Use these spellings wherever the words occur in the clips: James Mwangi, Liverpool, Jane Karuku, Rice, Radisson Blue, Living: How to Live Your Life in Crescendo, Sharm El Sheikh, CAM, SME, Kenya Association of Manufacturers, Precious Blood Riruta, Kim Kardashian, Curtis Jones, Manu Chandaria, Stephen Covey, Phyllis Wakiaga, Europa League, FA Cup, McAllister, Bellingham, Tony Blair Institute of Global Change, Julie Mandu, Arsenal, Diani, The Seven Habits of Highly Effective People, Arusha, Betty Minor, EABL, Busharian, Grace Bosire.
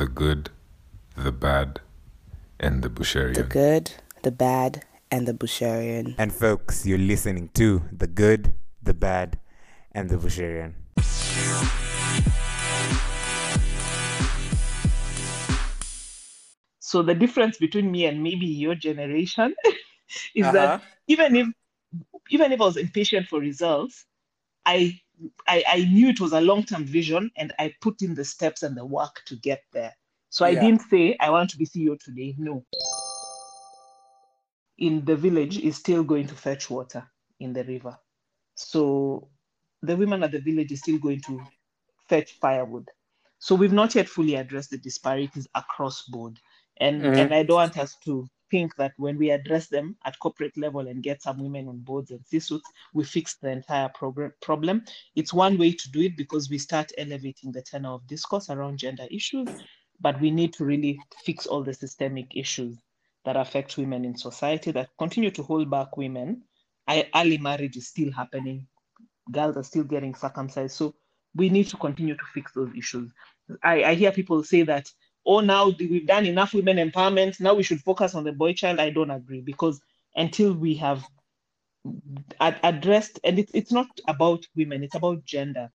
The Good, the Bad, and the Busharian. The Good, the Bad, and the Busharian. And folks, you're listening to The Good, the Bad, and the Busharian. So the difference between me and maybe your generation is that even if I was impatient for results, I knew it was a long-term vision, and I put in the steps and the work to get there. So I didn't say, I want to be CEO today. No. In the village is still going to fetch water in the river. So the women at the village is still going to fetch firewood. So we've not yet fully addressed the disparities across board. And I don't want us to think that when we address them at corporate level and get some women on boards and C-suites, we fix the entire problem. It's one way to do it because we start elevating the tenor of discourse around gender issues, but we need to really fix all the systemic issues that affect women in society that continue to hold back women. Early marriage is still happening. Girls are still getting circumcised. So we need to continue to fix those issues. I hear people say that, oh, now we've done enough women empowerment, now we should focus on the boy child. I don't agree, because until we have addressed, and it's not about women, it's about gender.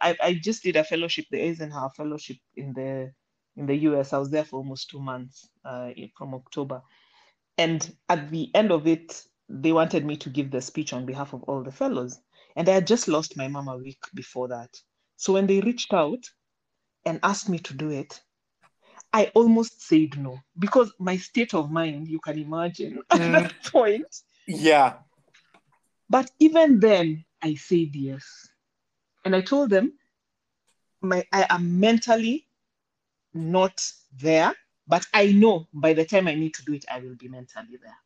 I just did a fellowship, the Eisenhower Fellowship in the US. I was there for almost 2 months from October. And at the end of it, they wanted me to give the speech on behalf of all the fellows. And I had just lost my mom a week before that. So when they reached out and asked me to do it, I almost said no, because my state of mind, you can imagine at that point. Yeah. But even then, I said yes. And I told them, I am mentally not there, but I know by the time I need to do it, I will be mentally there.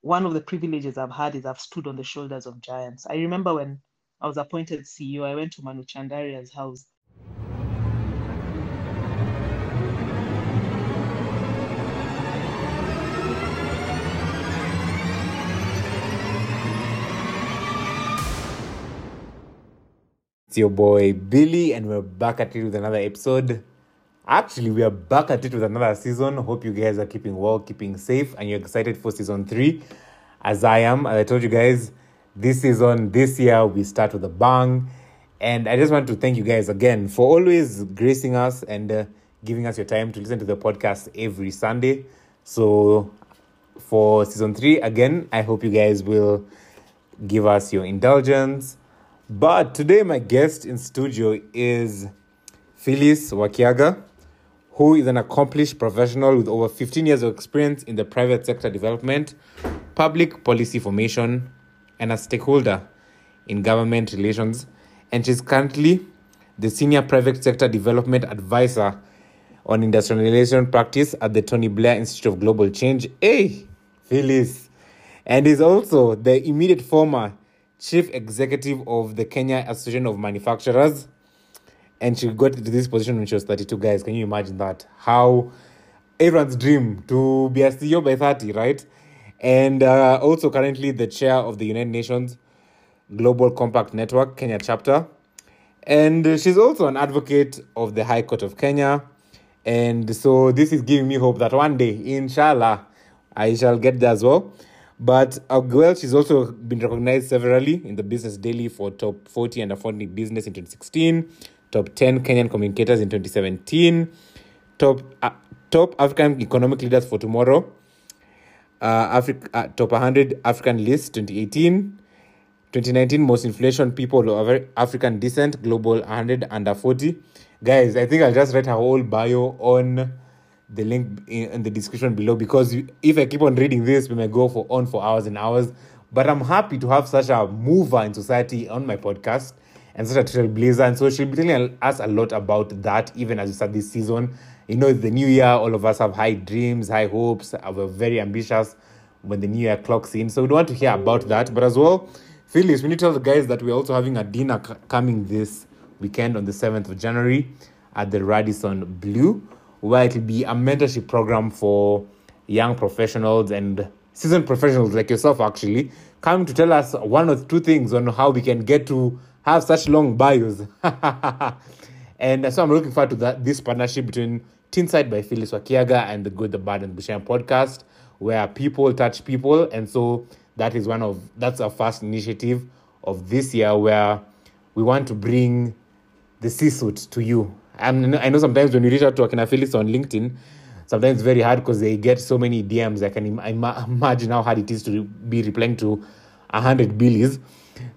One of the privileges I've had is I've stood on the shoulders of giants. I remember when I was appointed CEO, I went to Manu Chandaria's house. It's your boy Billy, and we're back at it with another episode. Actually, we are back at it with another season. Hope you guys are keeping well, keeping safe, and you're excited for season 3. As I am, as I told you guys, this season, this year, we start with a bang. And I just want to thank you guys again for always gracing us and giving us your time to listen to the podcast every Sunday. So for season 3, again, I hope you guys will give us your indulgence. But today, my guest in studio is Phyllis Wakiaga, who is an accomplished professional with over 15 years of experience in the private sector development, public policy formation, and a stakeholder in government relations, and she's currently the Senior Private Sector Development Advisor on Industrialization Practice at the Tony Blair Institute of Global Change. Hey, Phyllis! And is also the immediate former Chief Executive of the Kenya Association of Manufacturers. And she got to this position when she was 32, guys. Can you imagine that? How everyone's dream to be a CEO by 30, right? And also currently the chair of the United Nations Global Compact Network, Kenya Chapter. And she's also an advocate of the High Court of Kenya. And so this is giving me hope that one day, inshallah, I shall get there as well. But well, she's also been recognized severally in the Business Daily for Top 40 and Affording Business in 2016, Top 10 Kenyan Communicators in 2017, Top African Economic Leaders for Tomorrow, Top 100 African List 2018, 2019 Most Influential People of African Descent Global 100 Under 40. Guys, I think I'll just write her whole bio on the link in the description below, because if I keep on reading this, we may go on for hours and hours. But I'm happy to have such a mover in society on my podcast and such a trailblazer. And so she'll be telling us a lot about that, even as we start this season. You know, it's the new year. All of us have high dreams, high hopes. We're very ambitious when the new year clocks in. So we want to hear about that. But as well, Phyllis, we need to tell the guys that we're also having a dinner coming this weekend on the 7th of January at the Radisson Blue, where it will be a mentorship program for young professionals and seasoned professionals like yourself, actually, coming to tell us one or two things on how we can get to have such long bios. And so I'm looking forward to that, this partnership between Tinside by Phyllis Wakiaga and the Good, the Bad, and the Busham podcast, where people touch people. And so that is that's our first initiative of this year, where we want to bring the C-suite to you. And I know sometimes when you reach out to Akina Phyllis on LinkedIn, sometimes it's very hard because they get so many DMs. I can imagine how hard it is to be replying to 100 billies.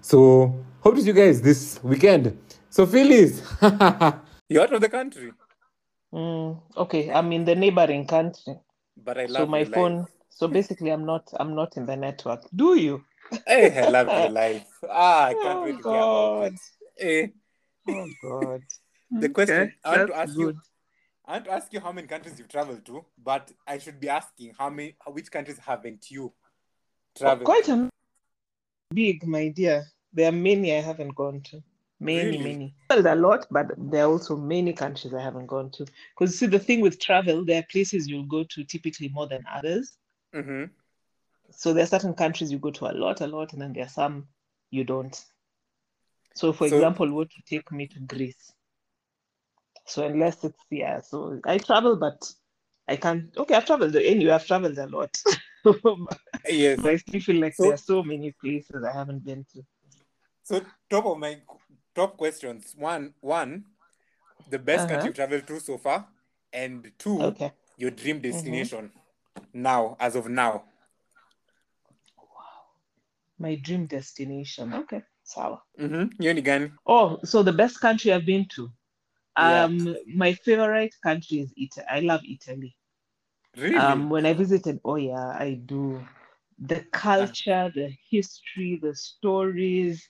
So hope to see you guys this weekend. So Phyllis, you're out of the country. Okay, I'm in the neighboring country. But I love so my phone. Life. So basically, I'm not in the network. Do you? Hey, I love your life. I can't wait to hear about it. Hey. Oh God. The question I want to ask you how many countries you've traveled to, but I should be asking which countries haven't you traveled? Quite a big, my dear. There are many I haven't gone to. Many. Well, there are a lot, but there are also many countries I haven't gone to. Because see, the thing with travel, there are places you'll go to typically more than others. Mm-hmm. So there are certain countries you go to a lot, and then there are some you don't. So, for example, what would take me to Greece? So unless it's, so I travel, but I can't. Okay, I've traveled. Anyway, I've traveled a lot. Yes. But I still feel like there are so many places I haven't been to. So top of my top questions. One, the best country you've traveled to so far. And two, your dream destination now, as of now. Wow. My dream destination. Okay. Sawa. Mm-hmm. Oh, so the best country I've been to. My favorite country is Italy. I love Italy. Really? When I visited, I do. The culture, the history, the stories,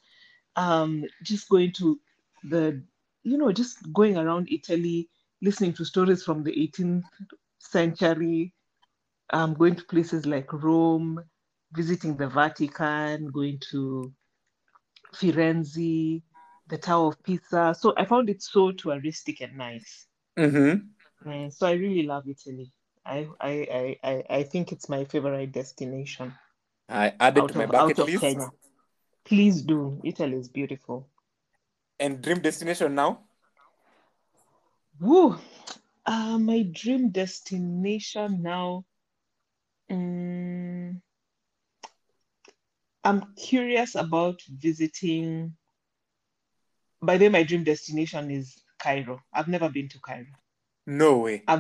just going to just going around Italy, listening to stories from the 18th century, going to places like Rome, visiting the Vatican, going to Firenze, the Tower of Pisa. So I found it so touristic and nice. Mm-hmm. So I really love Italy. I think it's my favorite destination. I added to my bucket list. Kenya. Please do. Italy is beautiful. And dream destination now? Woo! My dream destination now. I'm curious about visiting. By the way, my dream destination is Cairo. I've never been to Cairo. No way. I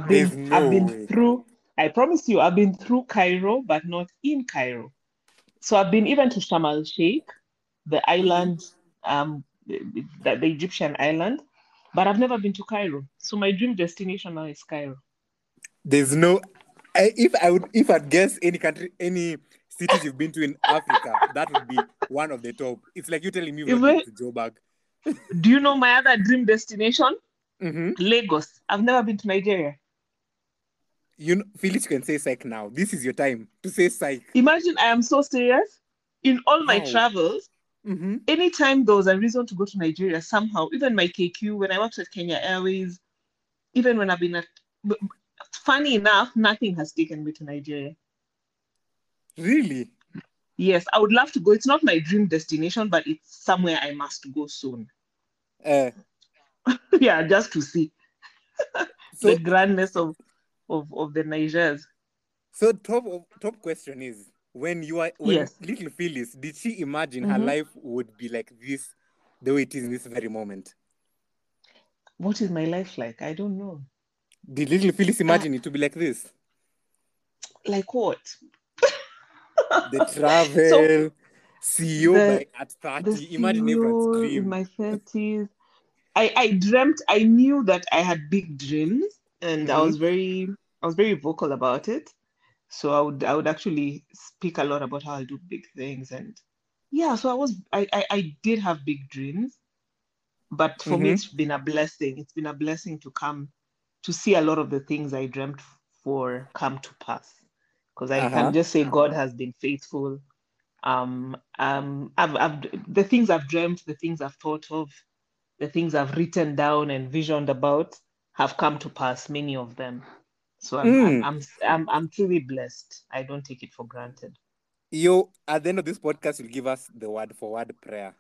promise you, I've been through Cairo, but not in Cairo. So I've been even to Sharm El Sheikh, the island, the Egyptian island, but I've never been to Cairo. So my dream destination now is Cairo. There's no. If I'd guess any country, any cities you've been to in Africa, that would be one of the top. It's like you telling me to Joburg. Do you know my other dream destination? Mm-hmm. Lagos. I've never been to Nigeria. You know, Felix, you can say psych now. This is your time to say psych. Imagine, I am so serious. In all my travels, anytime there was a reason to go to Nigeria somehow, even my KQ, when I worked at Kenya Airways, even when I've been at... Funny enough, nothing has taken me to Nigeria. Really? Yes, I would love to go. It's not my dream destination, but it's somewhere I must go soon. Just to see the grandness of the Nigerians. So top question is, little Phyllis, did she imagine her life would be like this, the way it is in this very moment? What is my life like? I don't know. Did little Phyllis imagine it to be like this? Like what? The travel, CEO at 30. Imagine everyone's dream. In my 30s. I knew that I had big dreams, and I was very vocal about it. So I would actually speak a lot about how I'll do big things, and so I did have big dreams, but for me it's been a blessing. It's been a blessing to come to see a lot of the things I dreamt for come to pass. Because I can just say God has been faithful. The things I've dreamt, the things I've thought of, the things I've written down and visioned about have come to pass, many of them. So I'm truly blessed. I don't take it for granted. You, at the end of this podcast, will give us the word for word prayer.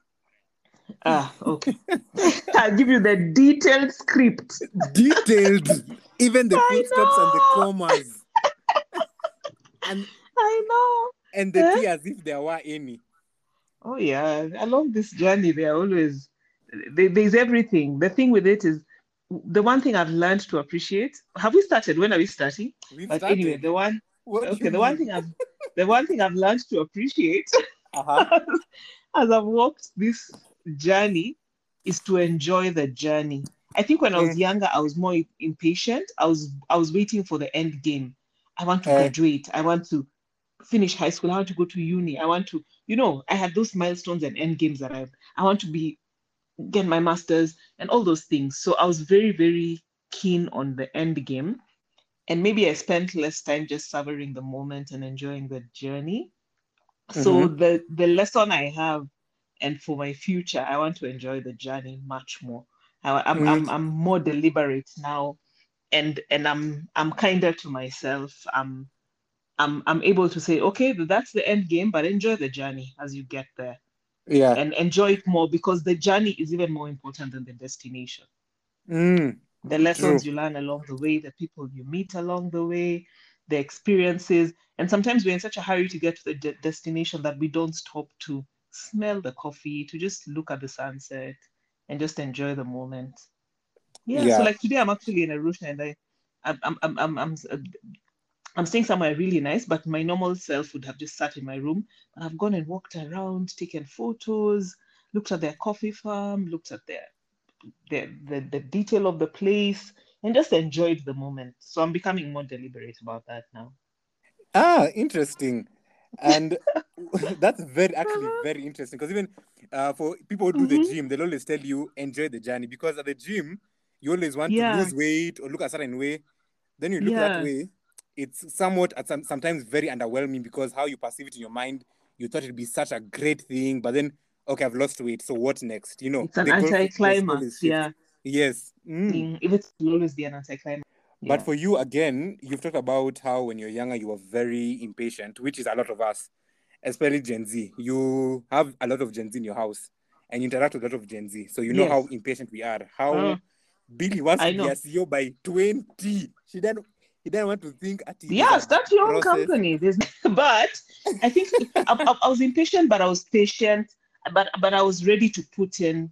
Okay. I'll give you the detailed script. Detailed, even the footsteps and the commas. And I know. And the tea, as if there were any. Oh yeah, along this journey, there are always, there's everything. The thing with it is, the one thing I've learned to appreciate. Have we started? When are we starting? Anyway, the one. The one thing I've learned to appreciate as I've walked this journey is to enjoy the journey. I think when I was younger, I was more impatient. I was waiting for the end game. I want to graduate. I want to finish high school. I want to go to uni. I want to, I had those milestones and end games that I want to get my master's and all those things. So I was very, very keen on the end game. And maybe I spent less time just savoring the moment and enjoying the journey. Mm-hmm. So the lesson I have, and for my future, I want to enjoy the journey much more. I'm more deliberate now, and I'm kinder to myself. I'm able to say, okay, that's the end game, but enjoy the journey as you get there. Yeah, and enjoy it more, because the journey is even more important than the destination. Mm. The lessons you learn along the way, the people you meet along the way, the experiences. And sometimes we're in such a hurry to get to the destination that we don't stop to smell the coffee, to just look at the sunset and just enjoy the moment. Yeah. So like today, I'm actually in Arusha, and I'm staying somewhere really nice, but my normal self would have just sat in my room. And I've gone and walked around, taken photos, looked at their coffee farm, looked at the detail of the place, and just enjoyed the moment. So I'm becoming more deliberate about that now. Ah, interesting. And that's very interesting, because even for people who do the gym, they'll always tell you enjoy the journey, because at the gym you always want to lose weight or look a certain way. Then you look that way, it's sometimes very underwhelming, because how you perceive it in your mind, you thought it'd be such a great thing, but then okay, I've lost weight, so what next? It's an anti-climax. Yeah. Yes. Mm. If it will always be an anti-climax. But for you, again, you've talked about how when you're younger, you were very impatient, which is a lot of us, especially Gen Z. You have a lot of Gen Z in your house, and you interact with a lot of Gen Z. So you know how impatient we are. How Billy wants to be a CEO by 20. He didn't want to think. Start your own company. But I think I was impatient, but I was patient. But I was ready to put in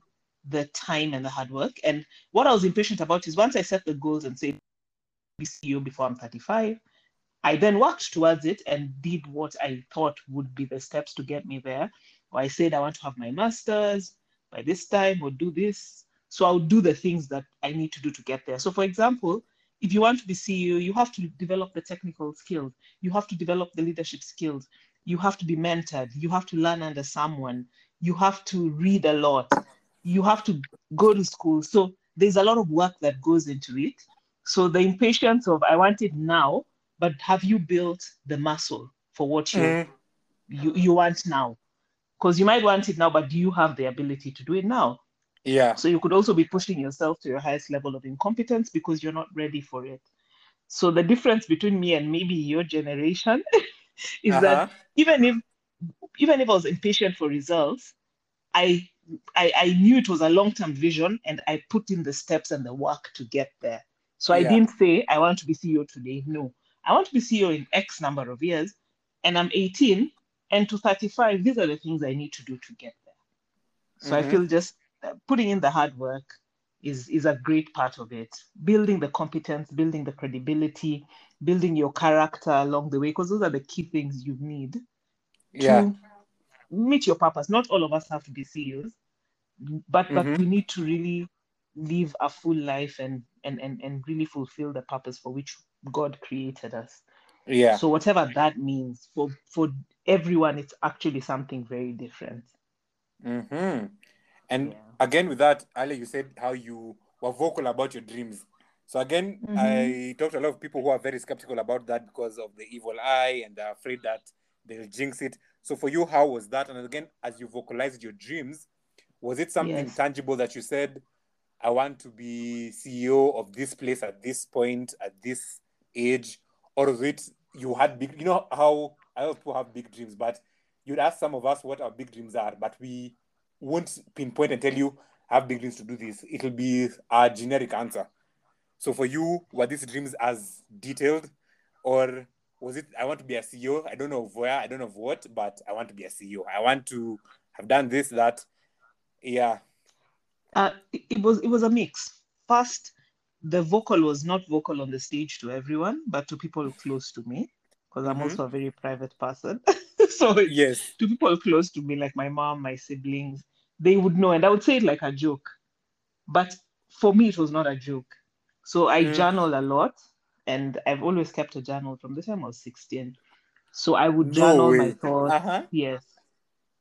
the time and the hard work. And what I was impatient about is, once I set the goals and said, be CEO before I'm 35, I then worked towards it and did what I thought would be the steps to get me there. Or I said, I want to have my master's by this time, or do this. So I'll do the things that I need to do to get there. So for example, if you want to be CEO, you have to develop the technical skills. You have to develop the leadership skills. You have to be mentored. You have to learn under someone. You have to read a lot. You have to go to school. So there's a lot of work that goes into it. So the impatience of, I want it now, but have you built the muscle for what you want now? Because you might want it now, but do you have the ability to do it now? Yeah. So you could also be pushing yourself to your highest level of incompetence because you're not ready for it. So the difference between me and maybe your generation is that even if I was impatient for results, I knew it was a long-term vision, and I put in the steps and the work to get there. So I didn't say, I want to be CEO today. No, I want to be CEO in X number of years, and I'm 18, and to 35, these are the things I need to do to get there. So I feel just putting in the hard work is a great part of it. Building the competence, building the credibility, building your character along the way, because those are the key things you need to meet your purpose. Not all of us have to be CEOs, but we need to really live a full life and really fulfill the purpose for which God created us. Yeah. So whatever that means for everyone, it's actually something very different. Mm-hmm. And again, with that, Ale, you said how you were vocal about your dreams. So again, I talked to a lot of people who are very skeptical about that because of the evil eye, and they're afraid that they'll jinx it. So for you, how was that? And again, as you vocalized your dreams, was it something tangible that you said, I want to be CEO of this place at this point, at this age? Or was it, you had big, how I also have big dreams, but you'd ask some of us what our big dreams are, but we won't pinpoint and tell you, I have big dreams to do this. It'll be a generic answer. So for you, were these dreams as detailed, or was it, I want to be a CEO, I don't know of where, I don't know of what, but I want to be a CEO. I want to have done this, that, yeah. It was a mix. First, the vocal was not vocal on the stage to everyone, but to people close to me, because I'm also a very private person. So yes, to people close to me, like my mom, my siblings, they would know. And I would say it like a joke. But for me, it was not a joke. So I journal a lot. And I've always kept a journal from the time I was 16. So I would journal my thoughts. Yes.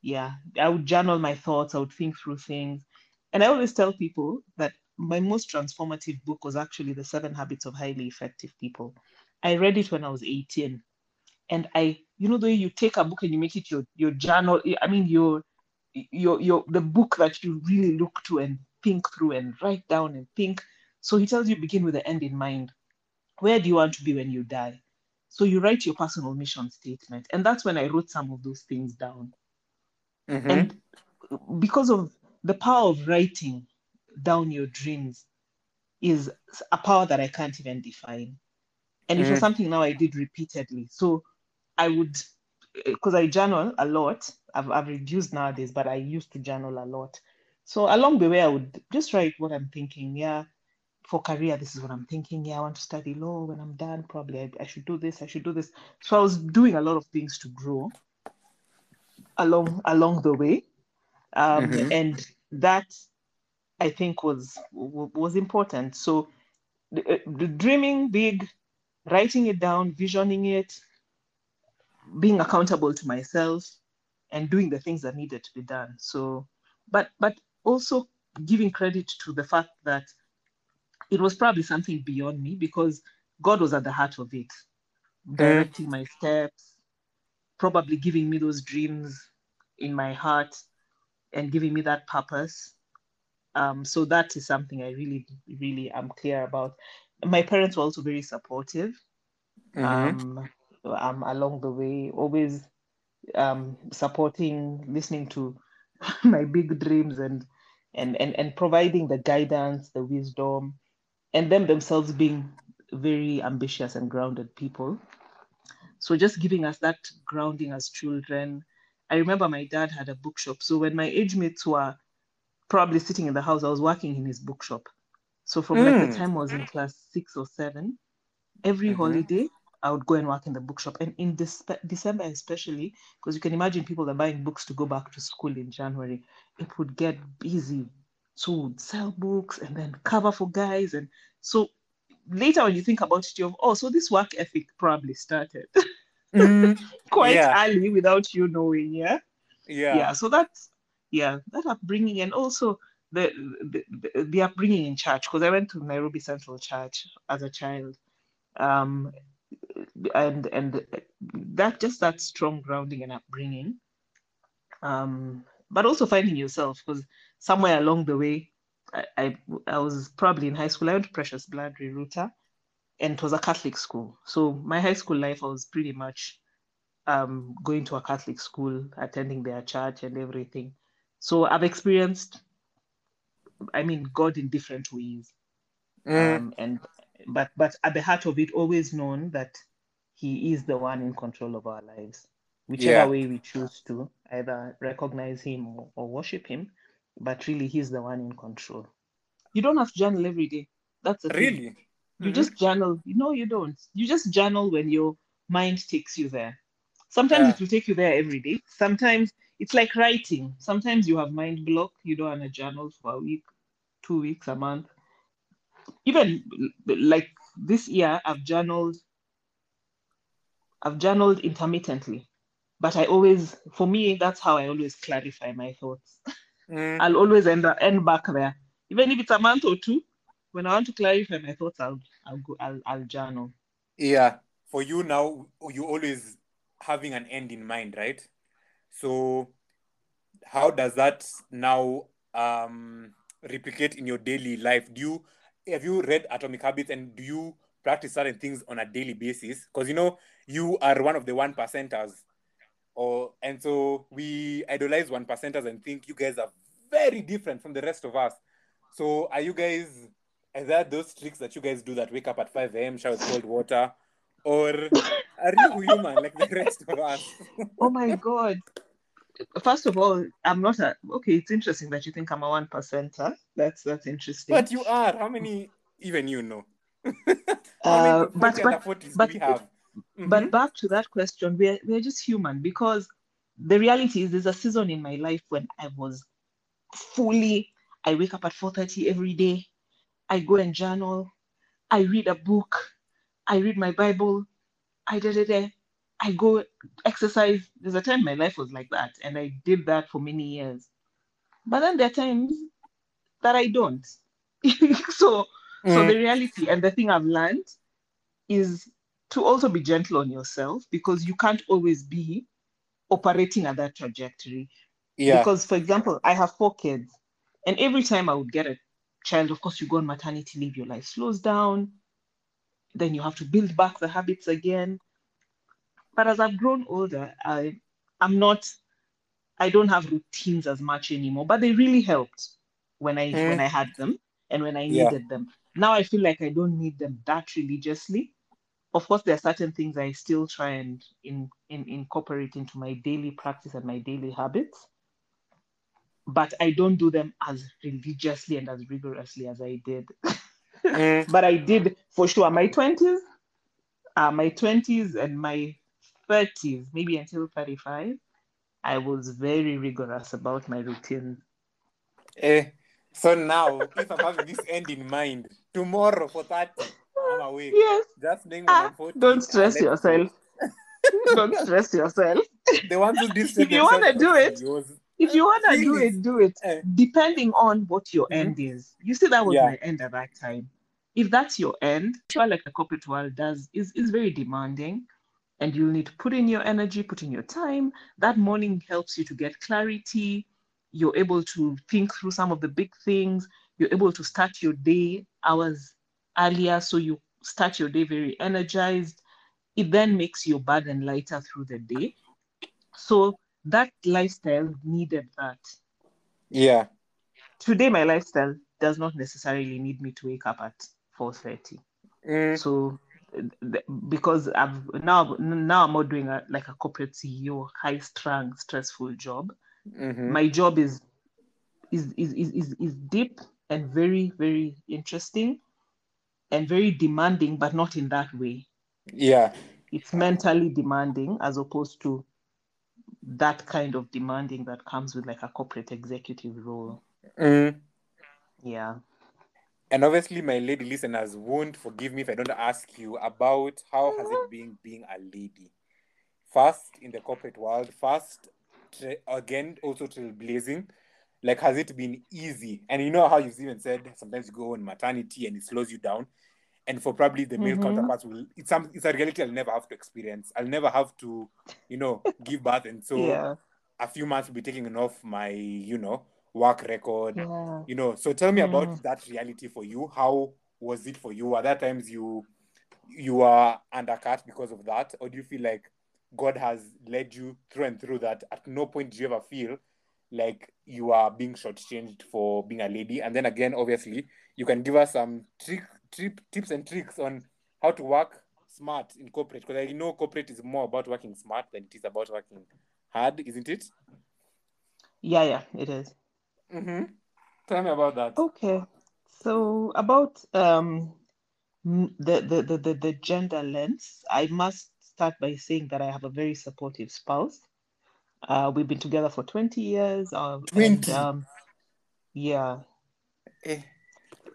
Yeah. I would journal my thoughts. I would think through things. And I always tell people that my most transformative book was actually The Seven Habits of Highly Effective People. I read it when I was 18. And you know, the way you take a book and you make it your journal, I mean, your the book that you really look to and think through and write down and think. So he tells you begin with the end in mind. Where do you want to be when you die? So you write your personal mission statement. And that's when I wrote some of those things down. Mm-hmm. And because of the power of writing down your dreams is a power that I can't even define. And it was something now I did repeatedly. So I would, because I journal a lot, I've reduced nowadays, but I used to journal a lot. So along the way, I would just write what I'm thinking. Yeah, for career, this is what I'm thinking. Yeah, I want to study law. When I'm done, probably I should do this, I should do this. So I was doing a lot of things to grow along the way. And that, I think, was important. So the dreaming big, writing it down, visioning it, being accountable to myself, and doing the things that needed to be done. So, but also giving credit to the fact that it was probably something beyond me, because God was at the heart of it, directing my steps, probably giving me those dreams in my heart and giving me that purpose. So that is something I really, really am clear about. My parents were also very supportive along the way, always supporting, listening to my big dreams and providing the guidance, the wisdom, and them themselves being very ambitious and grounded people. So just giving us that grounding as children. I remember my dad had a bookshop. So when my age mates were probably sitting in the house, I was working in his bookshop. So from like the time I was in class 6 or 7, every holiday I would go and work in the bookshop. And in December especially, because you can imagine people are buying books to go back to school in January, it would get busy. So we'd sell books and then cover for guys. And so later when you think about it, you're, so this work ethic probably started quite early without you knowing, Yeah, so that's, that upbringing. And also the upbringing in church, because I went to Nairobi Central Church as a child. And that just that strong grounding and upbringing, but also finding yourself, because somewhere along the way, I was probably in high school. I went to Precious Blood Riruta, and it was a Catholic school. So my high school life, I was pretty much going to a Catholic school, attending their church and everything. So I've experienced, I mean, God in different ways, But at the heart of it, always known that he is the one in control of our lives, whichever way we choose to either recognize him or worship him, but really he's the one in control. You don't have to journal every day. That's the really thing. You just journal. No, you don't. You just journal when your mind takes you there. Sometimes it will take you there every day. Sometimes it's like writing. Sometimes you have mind block. You don't want to journal for a week, 2 weeks, a month. Even like this year, I've journaled intermittently, but I always, for me, that's how I always clarify my thoughts. I'll always end back there. Even if it's a month or two, when I want to clarify my thoughts, I'll journal. Yeah. For you now, you're always having an end in mind, right? So how does that now replicate in your daily life? Have you read Atomic Habits, and do you practice certain things on a daily basis? Because, you know, you are one of the 1 percenters. And so we idolize 1 percenters and think you guys are very different from the rest of us. So are you guys, are there those tricks that you guys do that wake up at 5 a.m., shower with cold water? Or are you human like the rest of us? Oh my God. First of all, I'm not a, okay, it's interesting that you think I'm a one percenter. That's interesting. But you are. How many, even you know? But back to that question, we're just human, because the reality is there's a season in my life when I wake up at 4:30 every day. I go and journal. I read a book. I read my Bible. I go exercise. There's a time my life was like that, and I did that for many years. But then there are times that I don't. So the reality and the thing I've learned is to also be gentle on yourself, because you can't always be operating at that trajectory. Yeah. Because, for example, I have 4 kids, and every time I would get a child, of course, you go on maternity leave, your life slows down. Then you have to build back the habits again. But as I've grown older, I don't have routines as much anymore, but they really helped when I had them and when I needed them. Now I feel like I don't need them that religiously. Of course, there are certain things I still try and incorporate into my daily practice and my daily habits, but I don't do them as religiously and as rigorously as I did. But I did, for sure, my 20s and my 30s, maybe until 35, I was very rigorous about my routine. So now, if I'm having this end in mind, tomorrow for 30, I'm awake. Yes. Just doing what I'm 40. Don't stress yourself. Don't stress yourself. They want to distract themselves. If you want to do it, do it. Depending on what your end is. You see, that was my end at that time. If that's your end, sure, like the corporate world does, is very demanding, and you'll need to put in your energy, put in your time. That morning helps you to get clarity. You're able to think through some of the big things. You're able to start your day hours earlier, so you start your day very energized. It then makes your burden lighter through the day. So that lifestyle needed that. Yeah. Today, my lifestyle does not necessarily need me to wake up at 4:30. So, because now I'm not doing a corporate CEO, high-strung, stressful job. Mm-hmm. My job is deep and very, very interesting and very demanding, but not in that way. Yeah. It's mentally demanding as opposed to that kind of demanding that comes with like a corporate executive role. Mm. Yeah. And obviously my lady listeners won't forgive me if I don't ask you about how has it been being a lady. First in the corporate world, also trailblazing. Like, has it been easy? And you know how you've even said sometimes you go on maternity and it slows you down, and for probably the male counterparts it's a reality I'll never have to experience. I'll never have to give birth, and so a few months will be taking off my work record. So tell me about that reality for you. How was it for you? Are there times you are undercut because of that, or do you feel like God has led you through and through that? At no point do you ever feel like you are being shortchanged for being a lady. And then again, obviously, you can give us some tips and tricks on how to work smart in corporate, because I know corporate is more about working smart than it is about working hard, isn't it? Yeah, it is. Mm-hmm. Tell me about that. Okay, so about the gender lens, I must start by saying that I have a very supportive spouse. We've been together for 20 years. After this,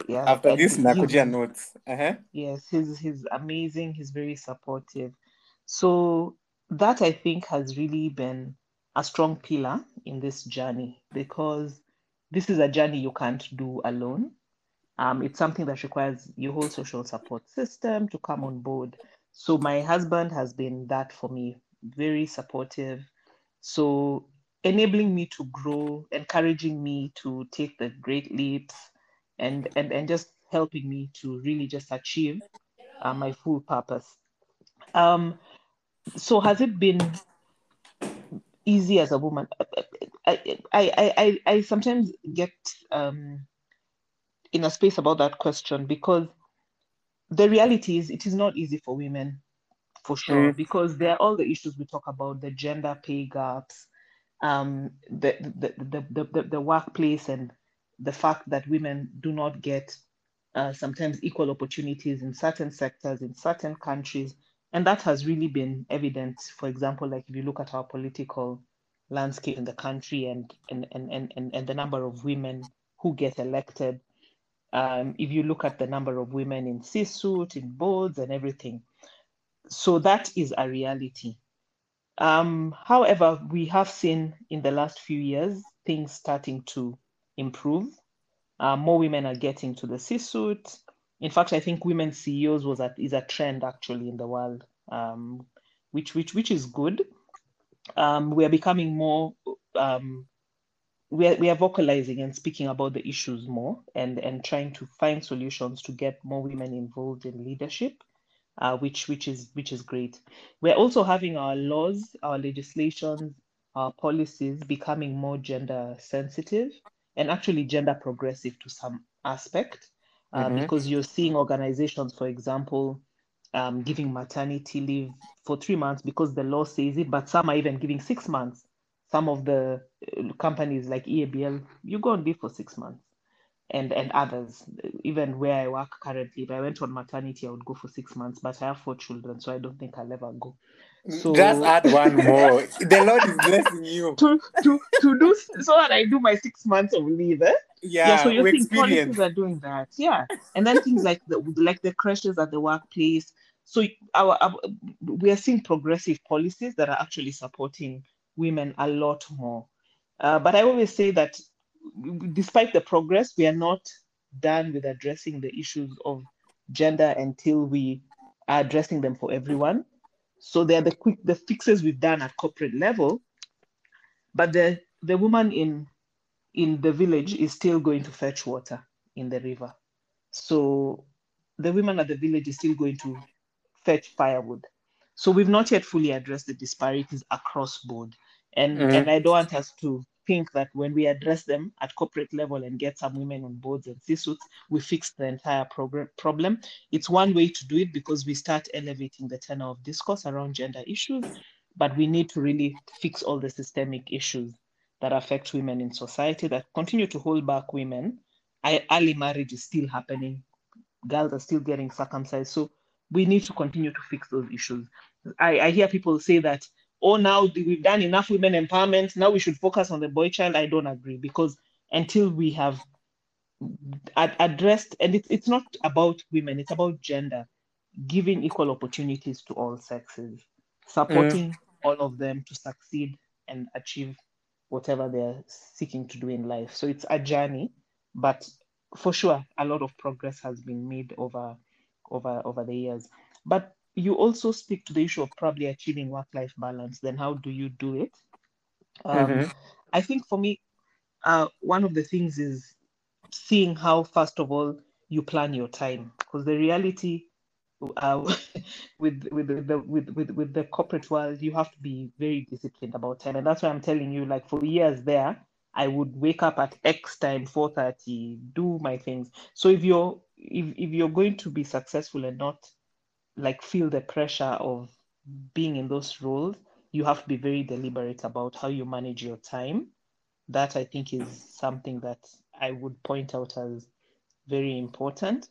Nakuja notes. Yes, he's amazing. He's very supportive. So that, I think, has really been a strong pillar in this journey, because this is a journey you can't do alone. It's something that requires your whole social support system to come on board. So my husband has been that for me, very supportive. So enabling me to grow, encouraging me to take the great leaps, and just helping me to really just achieve my full purpose. So has it been easy as a woman? I sometimes get in a space about that question, because the reality is it is not easy for women, for sure, because there are all the issues we talk about, the gender pay gaps, the workplace, and the fact that women do not get sometimes equal opportunities in certain sectors, in certain countries. And that has really been evident, for example, like if you look at our political landscape in the country and the number of women who get elected. If you look at the number of women in C-suite, in boards and everything. So that is a reality. However, we have seen in the last few years, things starting to improve. More women are getting to the C-suite. In fact, I think women CEOs is a trend actually in the world, which is good. We are becoming more, we are vocalizing and speaking about the issues more, and trying to find solutions to get more women involved in leadership, which is great. We're also having our laws, our legislations, our policies becoming more gender sensitive and actually gender progressive to some aspect. Because you're seeing organizations, for example, giving maternity leave for 3 months because the law says it, but some are even giving 6 months. Some of the companies like EABL, you go and leave for 6 months, and others. Even where I work currently, if I went on maternity, I would go for 6 months, but I have 4 children, so I don't think I'll ever go. So just add one more. The Lord is blessing you. To do so that I do my 6 months of leave, eh? Yeah, so you think policies are doing that, yeah, and then things like the crashes at the workplace. So we are seeing progressive policies that are actually supporting women a lot more. But I always say that despite the progress, we are not done with addressing the issues of gender until we are addressing them for everyone. So they are the fixes we've done at corporate level, but the woman in the village is still going to fetch water in the river. So the women at the village is still going to fetch firewood. So we've not yet fully addressed the disparities across board. And I don't want us to think that when we address them at corporate level and get some women on boards and C-suites, we fix the entire problem. It's one way to do it, because we start elevating the tenor of discourse around gender issues, but we need to really fix all the systemic issues that affect women in society, that continue to hold back women. Early marriage is still happening. Girls are still getting circumcised. So we need to continue to fix those issues. I hear people say that, oh, now we've done enough women empowerment, now we should focus on the boy child. I don't agree, because until we have addressed, and it's not about women, it's about gender, giving equal opportunities to all sexes, supporting all of them to succeed and achieve whatever they're seeking to do in life. So it's a journey, but for sure, a lot of progress has been made over the years. But you also speak to the issue of probably achieving work-life balance. Then how do you do it? I think for me, one of the things is seeing how, first of all, you plan your time, because the reality with the corporate world, you have to be very disciplined about time. And that's why I'm telling you, like, for years there, I would wake up at X time, 4:30, do my things. So if you're going to be successful and not like feel the pressure of being in those roles, you have to be very deliberate about how you manage your time. That, I think, is something that I would point out as very important.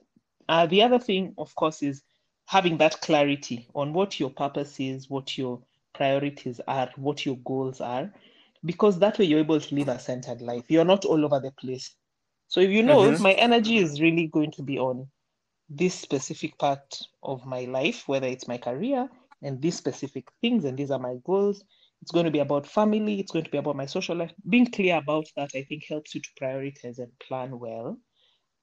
The other thing, of course, is having that clarity on what your purpose is, what your priorities are, what your goals are, because that way you're able to live a centered life. You're not all over the place. So if you know, if my energy is really going to be on this specific part of my life, whether it's my career and these specific things, and these are my goals, it's going to be about family, it's going to be about my social life. Being clear about that, I think, helps you to prioritize and plan well.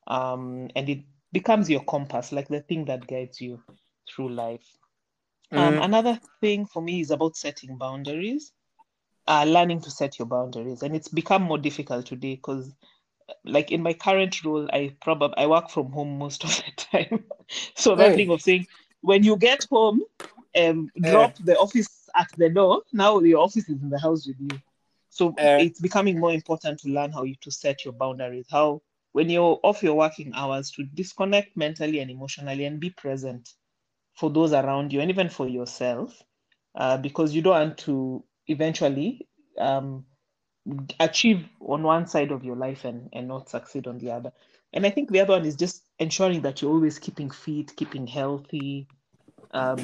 And it becomes your compass, like the thing that guides you through life. Another thing for me is about setting boundaries, learning to set your boundaries. And it's become more difficult today because, like, in my current role, I work from home most of the time. So that thing of saying, when you get home, drop the office at the door. Now your office is in the house with you. So it's becoming more important to learn how to set your boundaries, how when you're off your working hours to disconnect mentally and emotionally and be present for those around you and even for yourself, because you don't want to eventually achieve on one side of your life and not succeed on the other. And I think the other one is just ensuring that you're always keeping fit, keeping healthy,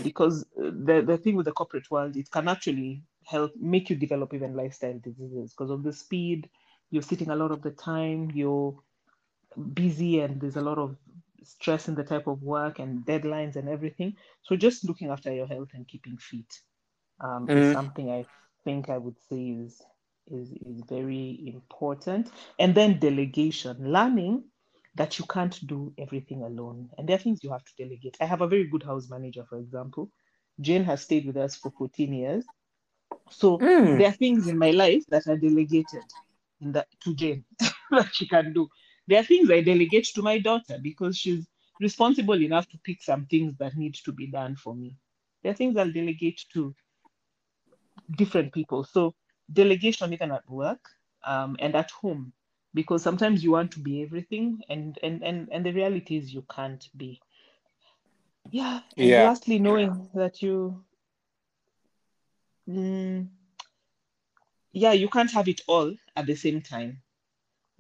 because the thing with the corporate world, it can actually help make you develop even lifestyle diseases because of the speed. You're sitting a lot of the time, you're busy, and there's a lot of stress in the type of work and deadlines and everything. So just looking after your health and keeping fit is something I think I would say is very important. And then delegation, learning that you can't do everything alone. And there are things you have to delegate. I have a very good house manager, for example. Jane has stayed with us for 14 years. So there are things in my life that are delegated to Jane that she can do. There are things I delegate to my daughter because she's responsible enough to pick some things that need to be done for me. There are things I'll delegate to different people. So delegation even at work and at home. Because sometimes you want to be everything, and the reality is you can't be. Yeah. And lastly, knowing that you can't have it all at the same time.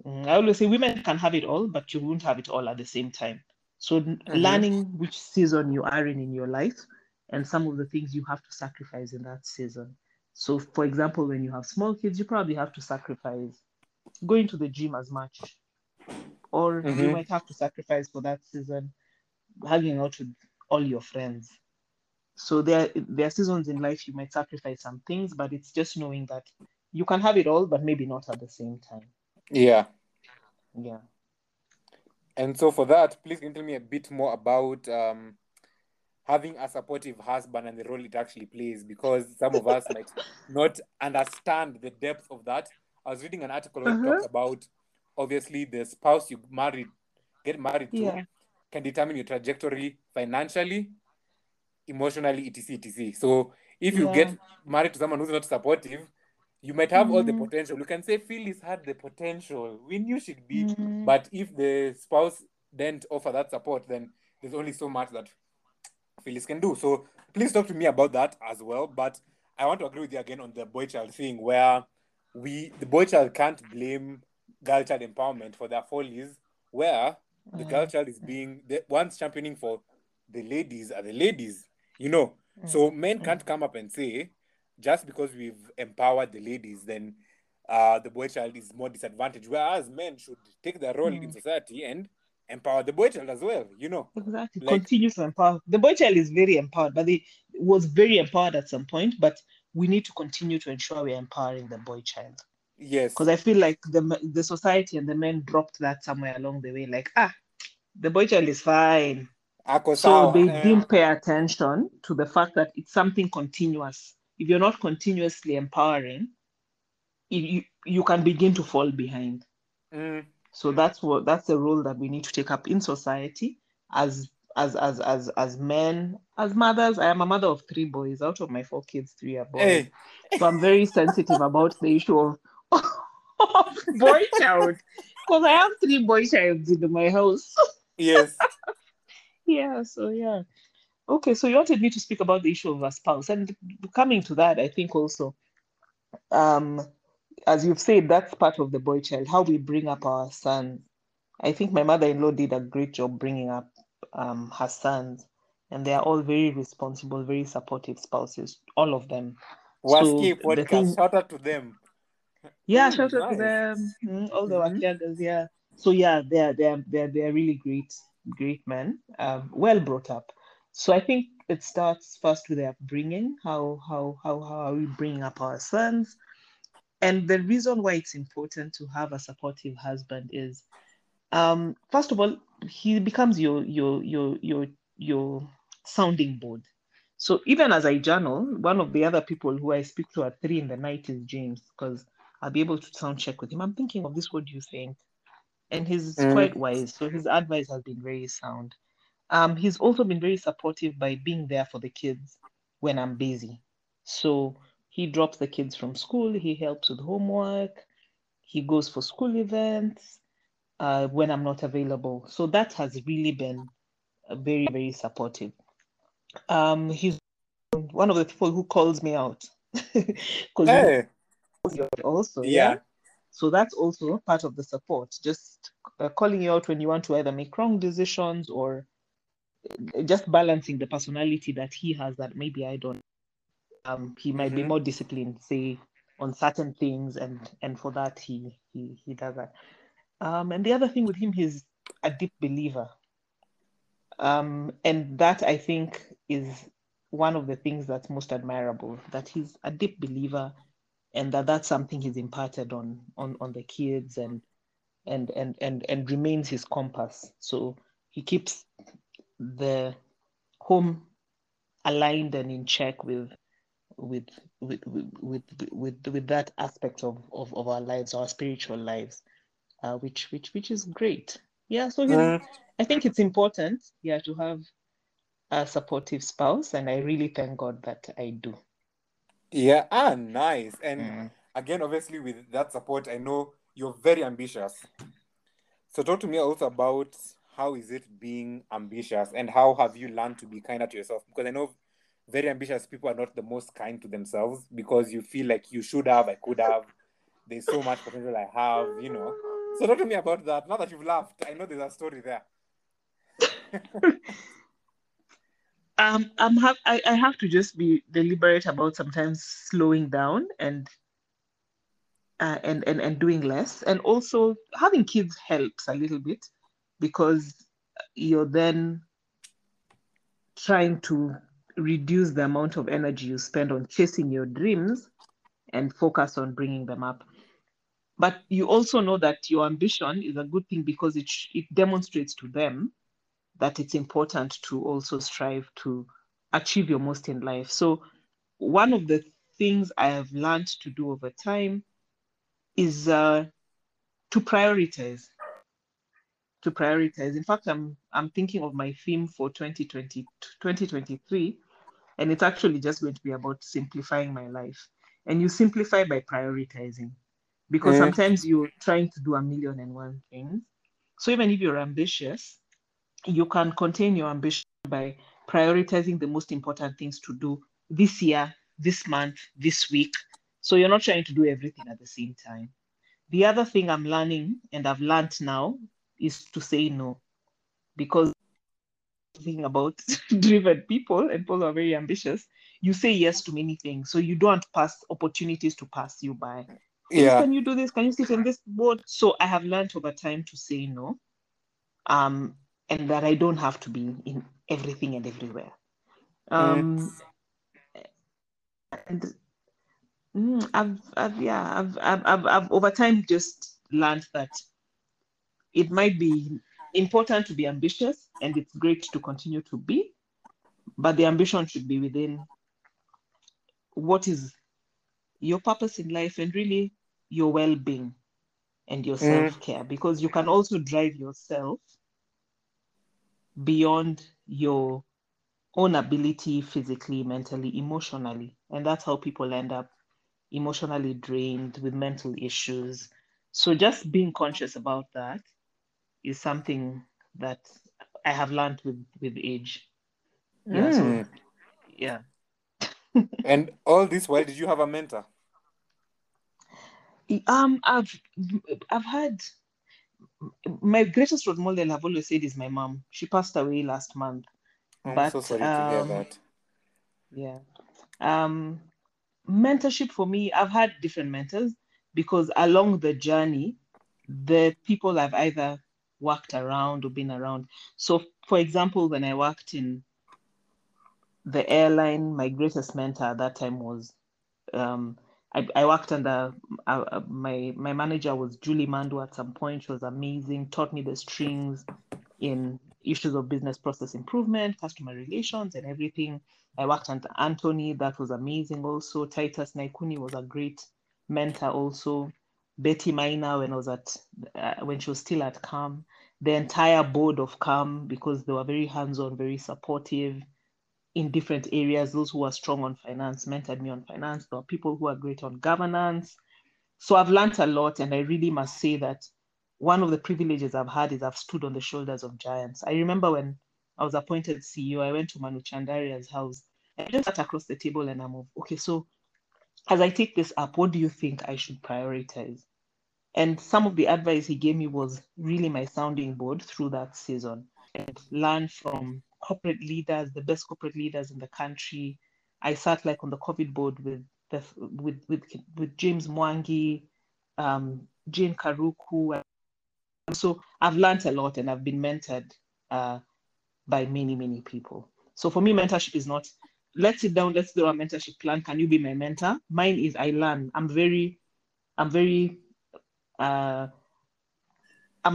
I always say women can have it all, but you won't have it all at the same time. So learning which season you are in your life, and some of the things you have to sacrifice in that season. So, for example, when you have small kids, you probably have to sacrifice going to the gym as much, or you might have to sacrifice for that season hanging out with all your friends. So there are seasons in life you might sacrifice some things, but it's just knowing that you can have it all, but maybe not at the same time. Yeah. And so for that, please can you tell me a bit more about having a supportive husband and the role it actually plays, because some of us might not understand the depth of that. I was reading an article where it talks about, obviously, the spouse you get married to can determine your trajectory financially, emotionally, etc. So if you get married to someone who's not supportive, you might have all the potential. You can say Phyllis had the potential. We knew she'd be. But if the spouse didn't offer that support, then there's only so much that Phyllis can do. So please talk to me about that as well. But I want to agree with you again on the boy-child thing, where the boy child can't blame girl child empowerment for their follies, where the girl child is being the ones championing for the ladies are the ladies, you know. So men can't come up and say, just because we've empowered the ladies, then the boy child is more disadvantaged, whereas men should take their role in society and empower the boy child as well, you know. Exactly. Like, continue to empower. The boy child is very empowered, but they was very empowered at some point, but we need to continue to ensure we're empowering the boy child. Yes. Because I feel like the society and the men dropped that somewhere along the way. Like, the boy child is fine. So they didn't pay attention to the fact that it's something continuous. If you're not continuously empowering, you can begin to fall behind. So that's the role that we need to take up in society as men, as mothers. I am a mother of 3 boys. Out of my 4 kids, 3 are boys. Hey. So I'm very sensitive about the issue of boy child, because I have 3 boy childs in my house. Yes. Okay, so you wanted me to speak about the issue of a spouse. And coming to that, I think also, as you've said, that's part of the boy child, how we bring up our sons. I think my mother-in-law did a great job bringing up her sons, and they are all very responsible, very supportive spouses, all of them. Shout out to them. Yeah, shout out to them. All the Wakiagas, So they're really great men, well brought up. So I think it starts first with their upbringing. How are we bringing up our sons? And the reason why it's important to have a supportive husband is, first of all, he becomes your sounding board. So even as I journal, one of the other people who I speak to at 3 in the night is James, because I'll be able to sound check with him. I'm thinking of this, what do you think? And he's quite wise. So his advice has been very sound. He's also been very supportive by being there for the kids when I'm busy. So He drops the kids from school. He helps with homework. He goes for school events when I'm not available. So that has really been very, very supportive. He's one of the people who calls me out. Hey. Also, yeah. So that's also part of the support, just calling you out when you want to either make wrong decisions or just balancing the personality that he has that maybe I don't. He might be more disciplined, say, on certain things, and for that he does that. And the other thing with him, he's a deep believer. And that, I think, is one of the things that's most admirable, that he's a deep believer and that's something he's imparted on the kids and remains his compass. So he keeps the home aligned and in check with that aspect of our lives, our spiritual lives, which is great. Yeah, so I think it's important, yeah, to have a supportive spouse, and I really thank God that I do. Yeah, nice. And again, obviously, with that support, I know you're very ambitious. So talk to me also about how is it being ambitious, and how have you learned to be kinder to yourself? Because I know very ambitious people are not the most kind to themselves, because you feel like you should have, I could have, there's so much potential I have, you know. So talk to me about that. Now that you've laughed, I know there's a story there. I have to just be deliberate about sometimes slowing down and doing less. And also having kids helps a little bit, because you're then trying to reduce the amount of energy you spend on chasing your dreams and focus on bringing them up. But you also know that your ambition is a good thing, because it demonstrates to them that it's important to also strive to achieve your most in life. So one of the things I have learned to do over time is to prioritize. In fact, I'm thinking of my theme for 2023, and it's actually just going to be about simplifying my life. And you simplify by prioritizing, because sometimes you're trying to do 1,000,001 things. So even if you're ambitious, you can contain your ambition by prioritizing the most important things to do this year, this month, this week. So you're not trying to do everything at the same time. The other thing I'm learning, and I've learned now, is to say no, because thing about driven people, and people are very ambitious, you say yes to many things, so you don't pass opportunities to pass you by. Yeah. Can you do this? Can you sit on this board? So I have learned over time to say no, and that I don't have to be in everything and everywhere. I've over time just learned that it might be important to be ambitious, and it's great to continue to be, but the ambition should be within what is your purpose in life, and really your well-being and your self-care, because you can also drive yourself beyond your own ability physically, mentally, emotionally. And that's how people end up emotionally drained with mental issues. So just being conscious about that is something that I have learned with age. Yeah. So, yeah. And all this while, did you have a mentor? I've had, my greatest role model, I've always said, is my mom. She passed away last month. I'm so sorry to hear that. Yeah. Mentorship for me, I've had different mentors, because along the journey, the people I've either worked around or been around. So, for example, when I worked in the airline, my greatest mentor at that time was, I worked under, my manager was Julie Mandu at some point. She was amazing, taught me the strings in issues of business process improvement, customer relations, and everything. I worked under Anthony, that was amazing also. Titus Naikuni was a great mentor also. Betty Minor, when I was at when she was still at CAM, the entire board of CAM, because they were very hands-on, very supportive in different areas. Those who are strong on finance mentored me on finance. There are people who are great on governance. So I've learned a lot, and I really must say that one of the privileges I've had is I've stood on the shoulders of giants. I remember when I was appointed CEO, I went to Manu Chandaria's house. I just sat across the table and I'm like, okay, so as I take this up, what do you think I should prioritize? And some of the advice he gave me was really my sounding board through that season, and learn from corporate leaders, the best corporate leaders in the country. I sat like on the COVID board with James Mwangi, Jane Karuku. So I've learned a lot, and I've been mentored by many, many people. So for me, mentorship is not, let's sit down, let's do our mentorship plan. Can you be my mentor? Mine is I learn. I'm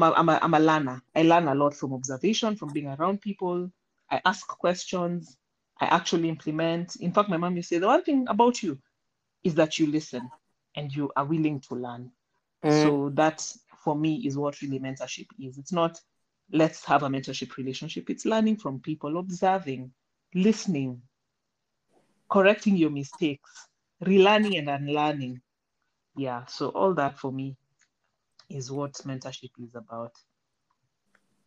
a learner. I learn a lot from observation, from being around people. I ask questions. I actually implement. In fact, my mom used to say, the one thing about you is that you listen and you are willing to learn. Mm. So that, for me, is what really mentorship is. It's not, let's have a mentorship relationship. It's learning from people, observing, listening, correcting your mistakes, relearning and unlearning. Yeah, so all that for me is what mentorship is about.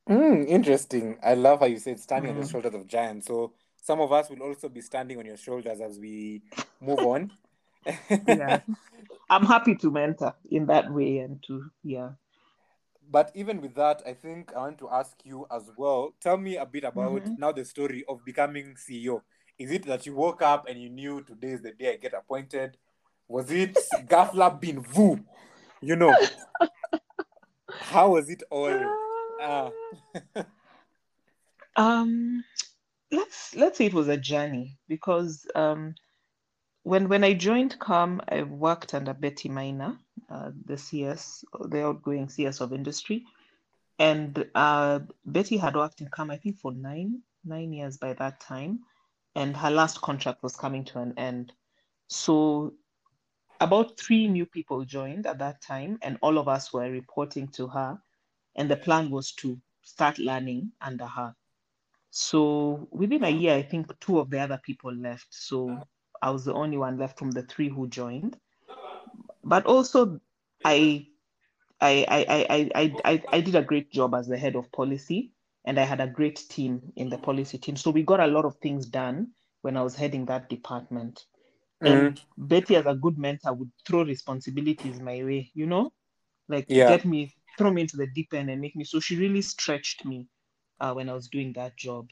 Interesting. I love how you said standing on the shoulders of giants. So some of us will also be standing on your shoulders as we move on. Yeah. I'm happy to mentor in that way and to, yeah. But even with that, I think I want to ask you as well, tell me a bit about now the story of becoming CEO. Is it that you woke up and you knew today is the day I get appointed? Was it Gafla bin Vu? You know, how was it all? Let's say it was a journey, because when I joined CAM, I worked under Betty Minor, the outgoing CS of industry, and Betty had worked in CAM I think for nine years by that time, and her last contract was coming to an end. So about 3 new people joined at that time, and all of us were reporting to her, and the plan was to start learning under her. So within a year, I think 2 of the other people left. So I was the only one left from the 3 who joined. But also, I did a great job as the head of policy, and I had a great team in the policy team. So we got a lot of things done when I was heading that department. And Betty, as a good mentor, would throw responsibilities my way, you know, like throw me into the deep end and make me. So she really stretched me when I was doing that job.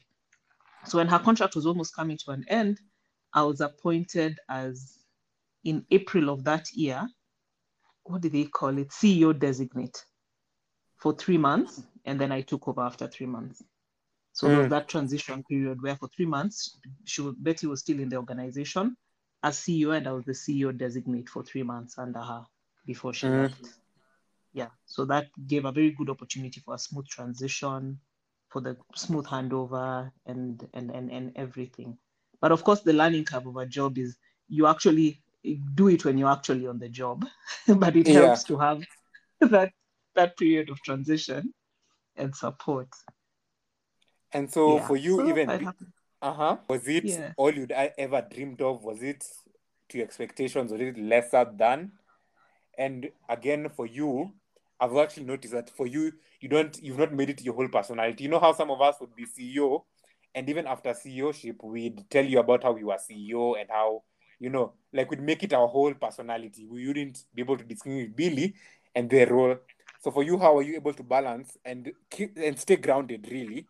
So when her contract was almost coming to an end, I was appointed as, in April of that year, what do they call it? CEO designate for 3 months. And then I took over after 3 months. So there was that transition period where for 3 months, Betty was still in the organization as CEO, and I was the CEO designate for 3 months under her before she left. Yeah, so that gave a very good opportunity for a smooth transition, for the smooth handover and everything. But of course, the learning curve of a job is you actually do it when you're actually on the job, but it helps to have that period of transition and support. And so for you, so even... Was it all you'd ever dreamed of? Was it to your expectations? Was it lesser than? And again, for you, I've actually noticed that for you, you've not made it your whole personality. You know how some of us would be CEO, and even after CEOship, we'd tell you about how we were CEO and how, you know, like we'd make it our whole personality. We wouldn't be able to distinguish Billy and their role. So for you, how are you able to balance and keep and stay grounded really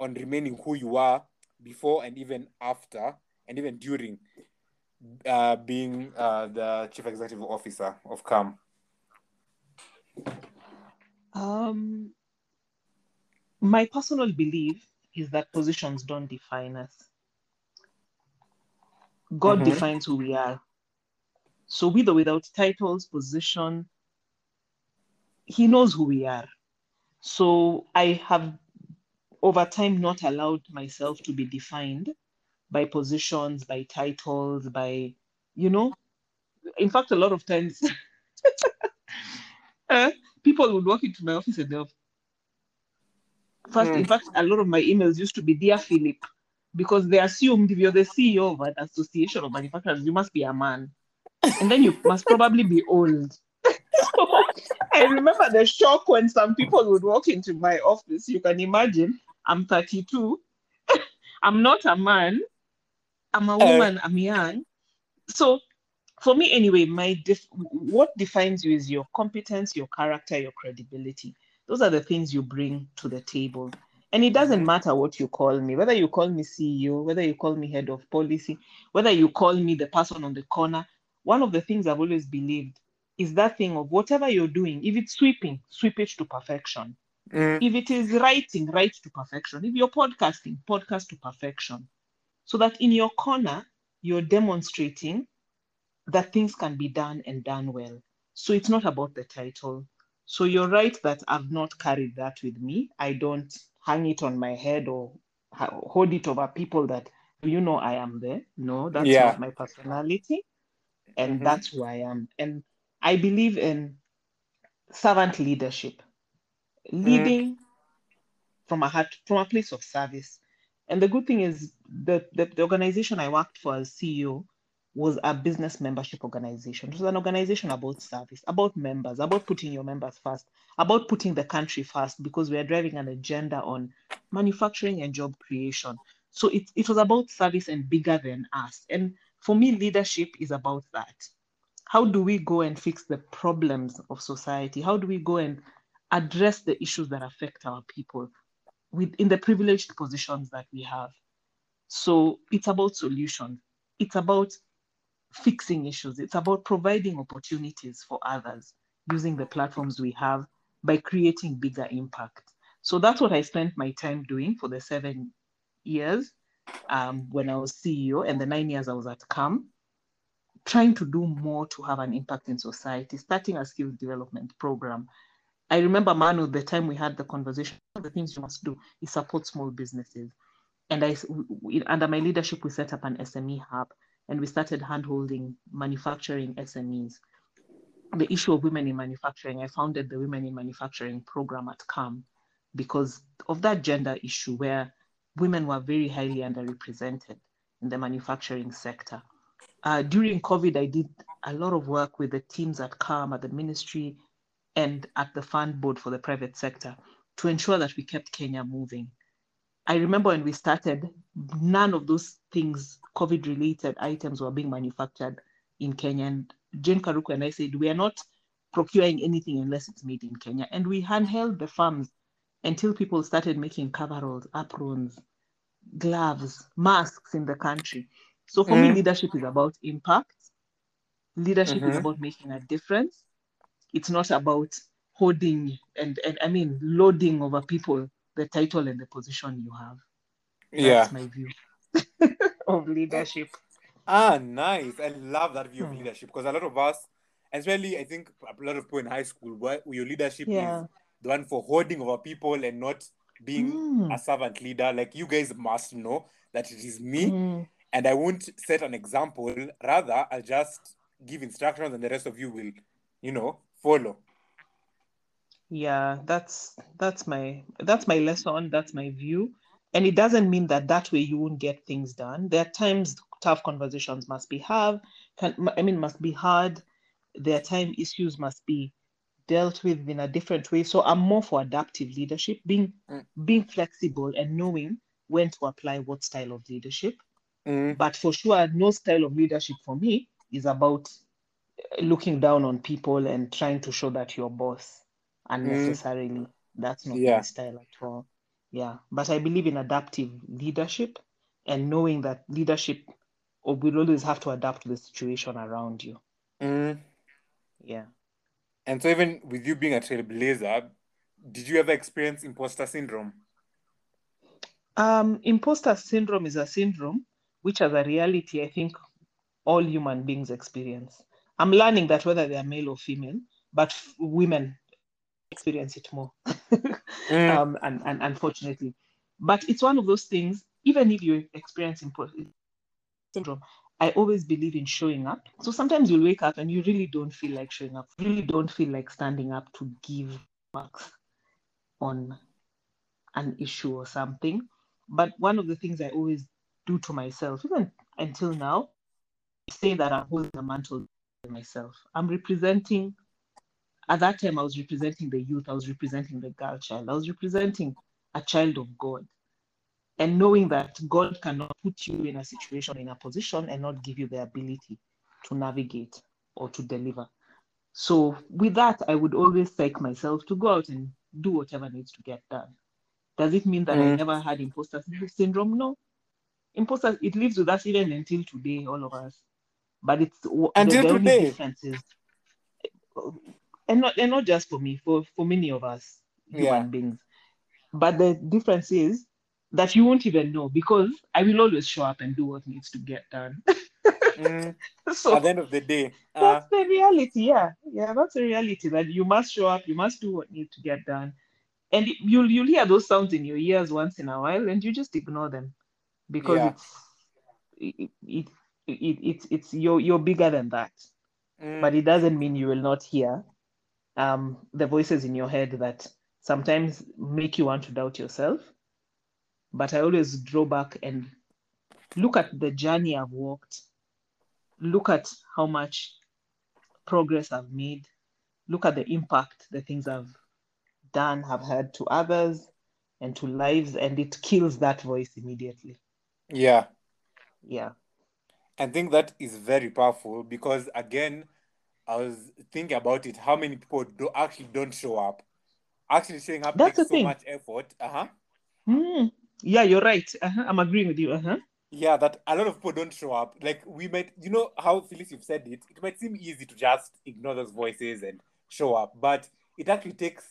on remaining who you are before and even after and even during being the Chief Executive Officer of CAM? My personal belief is that positions don't define us. God defines who we are. So with or without titles, position, he knows who we are. So I have over time not allowed myself to be defined by positions, by titles, by, you know, in fact, a lot of times people would walk into my office and they'll, in fact, a lot of my emails used to be, Dear Philip, because they assumed if you're the CEO of an association of manufacturers, you must be a man. And then you must probably be old. So, I remember the shock when some people would walk into my office. You can imagine, I'm 32. I'm not a man. I'm a woman. I'm young. So for me, anyway, what defines you is your competence, your character, your credibility. Those are the things you bring to the table. And it doesn't matter what you call me, whether you call me CEO, whether you call me head of policy, whether you call me the person on the corner. One of the things I've always believed is that thing of whatever you're doing, if it's sweeping, sweep it to perfection. If it is writing, write to perfection. If you're podcasting, podcast to perfection. So that in your corner, you're demonstrating that things can be done and done well. So it's not about the title. So you're right that I've not carried that with me. I don't hang it on my head or hold it over people that, you know, I am there. No, that's not my personality. And that's who I am. And I believe in servant leadership, leading from a heart, from a place of service. And the good thing is the organization I worked for as CEO was a business membership organization. It was an organization about service, about members, about putting your members first, about putting the country first, because we are driving an agenda on manufacturing and job creation. So it was about service and bigger than us. And for me, leadership is about that. How do we go and fix the problems of society? How do we go and address the issues that affect our people within the privileged positions that we have? So it's about solutions. It's about fixing issues. It's about providing opportunities for others using the platforms we have by creating bigger impact. So that's what I spent my time doing for the 7 years when I was CEO, and the 9 years I was at CAM, trying to do more to have an impact in society, starting a skills development program. I remember, Manu, the time we had the conversation, one of the things you must do is support small businesses. And under my leadership, we set up an SME hub, and we started handholding manufacturing SMEs. The issue of women in manufacturing, I founded the Women in Manufacturing program at CAM because of that gender issue where women were very highly underrepresented in the manufacturing sector. During COVID, I did a lot of work with the teams at CAM, at the ministry, and at the fund board for the private sector to ensure that we kept Kenya moving. I remember when we started, none of those things, COVID-related items, were being manufactured in Kenya. And Jane Karuku and I said, we are not procuring anything unless it's made in Kenya. And we handheld the farms until people started making coveralls, aprons, gloves, masks in the country. So for me, leadership is about impact. Leadership is about making a difference. It's not about holding and loading over people the title and the position you have. That's my view of leadership. Nice. I love that view of leadership, because a lot of us, especially I think a lot of people in high school, where your leadership is the one for holding over people and not being a servant leader. Like, you guys must know that it is me and I won't set an example. Rather, I'll just give instructions and the rest of you will, follow. Yeah, that's my lesson. That's my view. And it doesn't mean that way you won't get things done. There are times tough conversations must be hard. There are time issues must be dealt with in a different way. So I'm more for adaptive leadership, being flexible and knowing when to apply what style of leadership. But for sure, no style of leadership for me is about looking down on people and trying to show that you're boss. Unnecessarily, that's not my style at all. But I believe in adaptive leadership and knowing that leadership will always have to adapt to the situation around you. And so, even with you being a trailblazer, did you ever experience imposter syndrome? Imposter syndrome is a syndrome which, as a reality, I think all human beings experience. I'm learning that whether they are male or female, but women experience it more and unfortunately, but it's one of those things. Even if you experience imposter syndrome, I always believe in showing up. So sometimes you wake up and you really don't feel like showing up, really don't feel like standing up to give marks on an issue or something. But one of the things I always do to myself, even until now, saying that I'm holding the mantle to myself. I'm representing, at that time, I was representing the youth. I was representing the girl child. I was representing a child of God. And knowing that God cannot put you in a situation, in a position, and not give you the ability to navigate or to deliver. So with that, I would always take myself to go out and do whatever needs to get done. Does it mean that I never had imposter syndrome? No. Imposter, it lives with us even until today, all of us. But it's until the only difference is, and not just for me, for many of us human beings. But the difference is that you won't even know, because I will always show up and do what needs to get done. So at the end of the day, that's the reality. Yeah, that's the reality, that you must show up, you must do what needs to get done. And you'll hear those sounds in your ears once in a while, and you just ignore them, because it's you're bigger than that. But it doesn't mean you will not hear the voices in your head that sometimes make you want to doubt yourself. But I always draw back and look at the journey I've walked, look at how much progress I've made, look at the impact the things I've done have had to others and to lives, and it kills that voice immediately. Yeah. I think that is very powerful, because again, I was thinking about it, how many people don't show up. Actually showing up takes so much effort. Yeah, you're right. I'm agreeing with you. Yeah, that a lot of people don't show up. Like, we might, you know how, Phyllis, you've said it, it might seem easy to just ignore those voices and show up, but it actually takes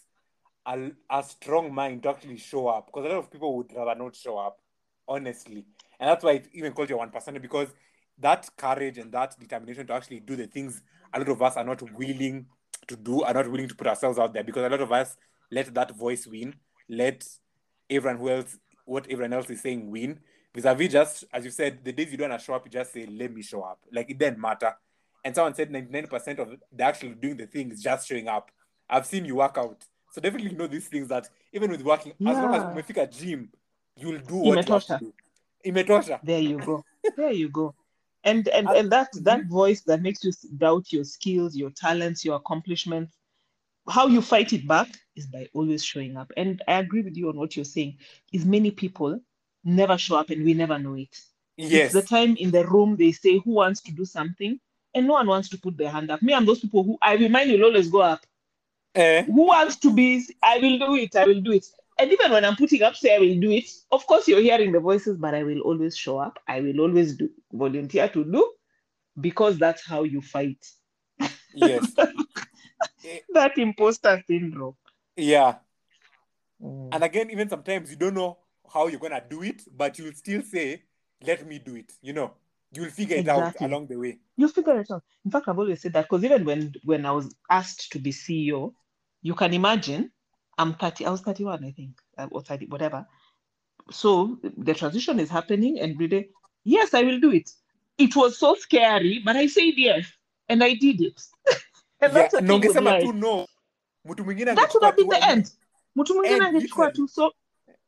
a strong mind to actually show up, because a lot of people would rather not show up, honestly. And that's why it's even called your 1%, because that courage and that determination to actually do the things a lot of us are not willing to do, are not willing to put ourselves out there, because a lot of us let that voice win, let everyone who else, what everyone else is saying, win. Vis-a-vis, just as you said, the days you don't want to show up, you just say, let me show up. Like, it doesn't matter. And someone said 99% of the actually doing the thing is just showing up. I've seen you work out. So definitely know these things, that even with working, as long as you fika gym, you'll do what you have to do. Imetosha. There you go. And that voice that makes you doubt your skills, your talents, your accomplishments, how you fight it back is by always showing up. And I agree with you on what you're saying, is many people never show up and we never know it. Yes. It's the time in the room they say, who wants to do something? And no one wants to put their hand up. Me, I'm those people who, I remind you, always go up. Who wants to be, I will do it. And even when I'm putting up, say I will do it, of course you're hearing the voices, but I will always show up. I will always do, volunteer to do, because that's how you fight. Yes. That imposter syndrome. Yeah. And again, even sometimes you don't know how you're going to do it, but you'll still say, let me do it. You know, you'll figure it out along the way. You'll figure it out. In fact, I've always said that, because even when I was asked to be CEO, you can imagine, I was 31, I think, or 30, whatever. So the transition is happening, and every day, yes, I will do it. It was so scary, but I said yes, and I did it. And that's what people like. That would have been the end. So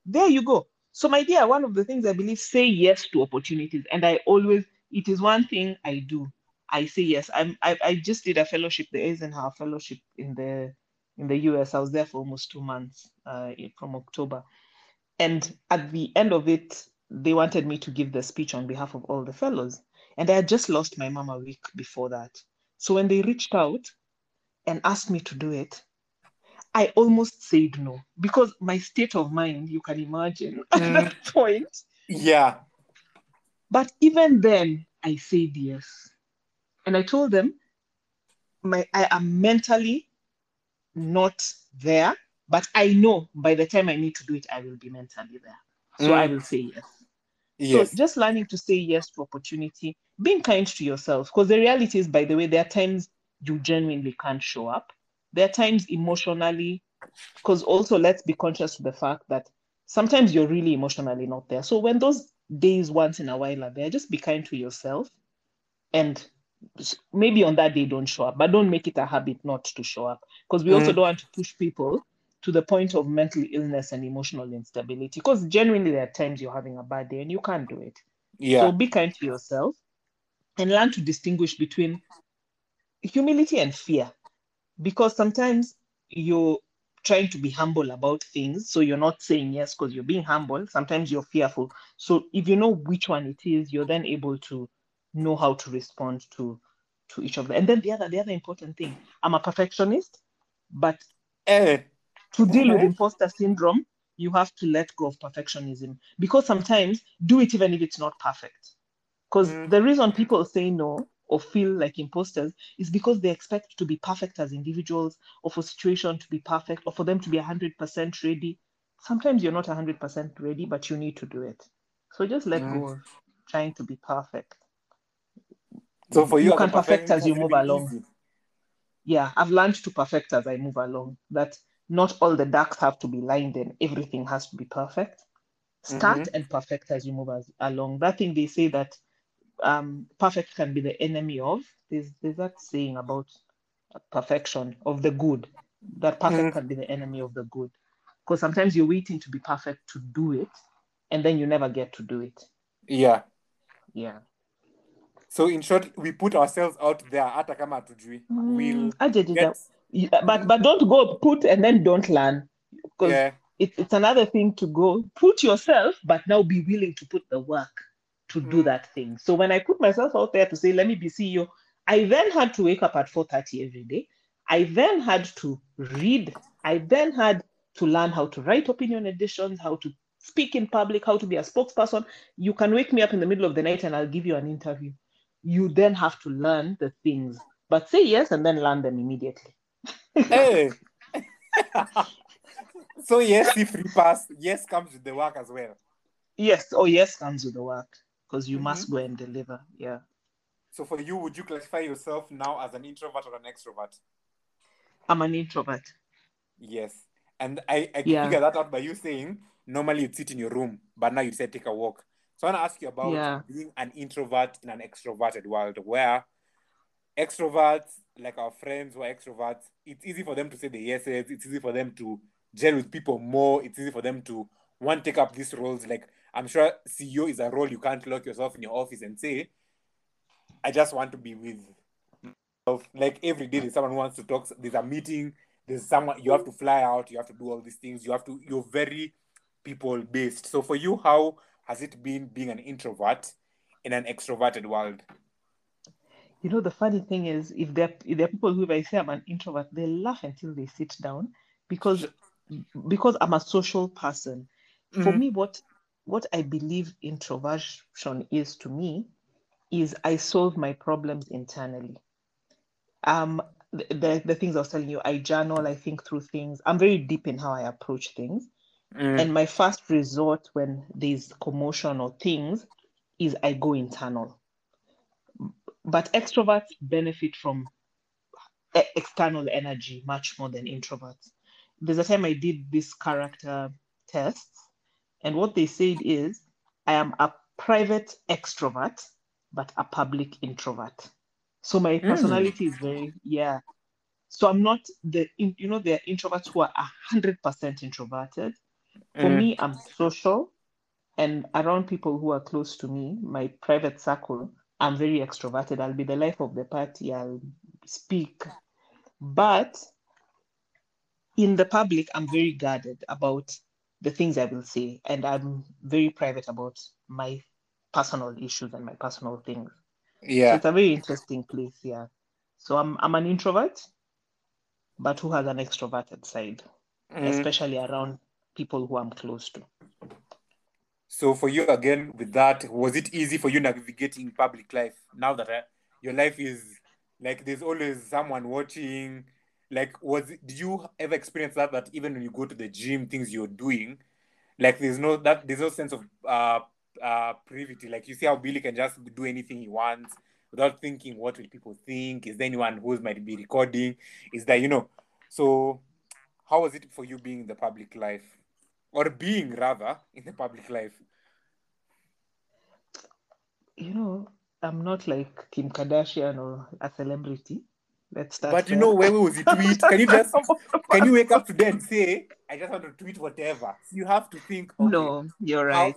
there you go. So my dear, one of the things I believe, say yes to opportunities. And I always, it is one thing I do. I say yes. I just did a fellowship, the Eisenhower Fellowship in the US. I was there for almost 2 months, from October. And at the end of it, they wanted me to give the speech on behalf of all the fellows. And I had just lost my mom a week before that. So when they reached out and asked me to do it, I almost said no, because my state of mind, you can imagine at that point. Yeah. But even then, I said yes. And I told them, I am mentally not there, but I know by the time I need to do it, I will be mentally there. So I will say yes. So just learning to say yes to opportunity, being kind to yourself, because the reality is, by the way, there are times you genuinely can't show up. There are times emotionally, because also let's be conscious of the fact that sometimes you're really emotionally not there. So when those days once in a while are there, just be kind to yourself, and maybe on that day don't show up, but don't make it a habit not to show up, because we also don't want to push people to the point of mental illness and emotional instability, because genuinely there are times you're having a bad day and you can't do it. Yeah. So be kind to yourself and learn to distinguish between humility and fear, because sometimes you're trying to be humble about things, so you're not saying yes because you're being humble. Sometimes you're fearful. So if you know which one it is, you're then able to know how to respond to each of them. And then the other important thing, I'm a perfectionist, but to deal with imposter syndrome, you have to let go of perfectionism, because sometimes do it even if it's not perfect. Because the reason people say no or feel like imposters is because they expect to be perfect as individuals, or for situation to be perfect, or for them to be 100% ready. Sometimes you're not 100% ready, but you need to do it. So just let go of trying to be perfect. So for you can perfect as you move along. Easy. Yeah, I've learned to perfect as I move along, that not all the ducks have to be lined and everything has to be perfect. Start and perfect as you move along. That thing they say that perfect can be the enemy of, there's that saying about perfection, of the good, that perfect can be the enemy of the good. Because sometimes you're waiting to be perfect to do it, and then you never get to do it. Yeah. Yeah. So in short, we put ourselves out there, hata kama hatujui. But don't go put and then don't learn. Because it's another thing to go put yourself, but now be willing to put the work to do that thing. So when I put myself out there to say, let me be CEO, I then had to wake up at 4:30 every day. I then had to read. I then had to learn how to write opinion editions, how to speak in public, how to be a spokesperson. You can wake me up in the middle of the night and I'll give you an interview. You then have to learn the things, but say yes and then learn them immediately. Hey. So yes, if you pass, yes comes with the work as well. Yes comes with the work, because you must go and deliver. Yeah. So for you, would you classify yourself now as an introvert or an extrovert? I'm an introvert. Yes. And I figure that out by you saying, normally you'd sit in your room, but now you said take a walk. So I want to ask you about being an introvert in an extroverted world, where extroverts, like our friends who are extroverts, it's easy for them to say the yeses, it's easy for them to gel with people more, it's easy for them to want to take up these roles. Like, I'm sure CEO is a role you can't lock yourself in your office and say, I just want to be with myself. Like, every day there's someone who wants to talk, there's a meeting, there's someone, you have to fly out, you have to do all these things, you're very people-based. So for you, how has it been being an introvert in an extroverted world? You know, the funny thing is, if there are people who, if I say I'm an introvert, they laugh until they sit down, because I'm a social person. Mm-hmm. For me, what I believe introversion is to me is I solve my problems internally. The things I was telling you, I journal, I think through things. I'm very deep in how I approach things. Mm. And my first resort when there's commotion or things is I go internal. But extroverts benefit from external energy much more than introverts. There's a time I did this character test, and what they said is, I am a private extrovert, but a public introvert. So my personality is very, So I'm not there are introverts who are 100% introverted. For me, I'm social, and around people who are close to me, my private circle, I'm very extroverted. I'll be the life of the party. I'll speak. But in the public, I'm very guarded about the things I will say, and I'm very private about my personal issues and my personal things. Yeah. So it's a very interesting place, yeah. So I'm an introvert, but who has an extroverted side, especially around people who I'm close to. So for you, again, with that, was it easy for you navigating public life? Now that your life is, like, there's always someone watching, like, did you ever experience that even when you go to the gym, things you're doing, like, there's no sense of privity. Like, you see how Billy can just do anything he wants without thinking, what will people think? Is there anyone who might be recording? Is there, so how was it for you being in the public life? Or being, rather, in the public life? You know, I'm not like Kim Kardashian or a celebrity. Let's start. But there. You know, where was it tweet? Can you wake up today and say, I just want to tweet whatever? You have to think, okay, you're right.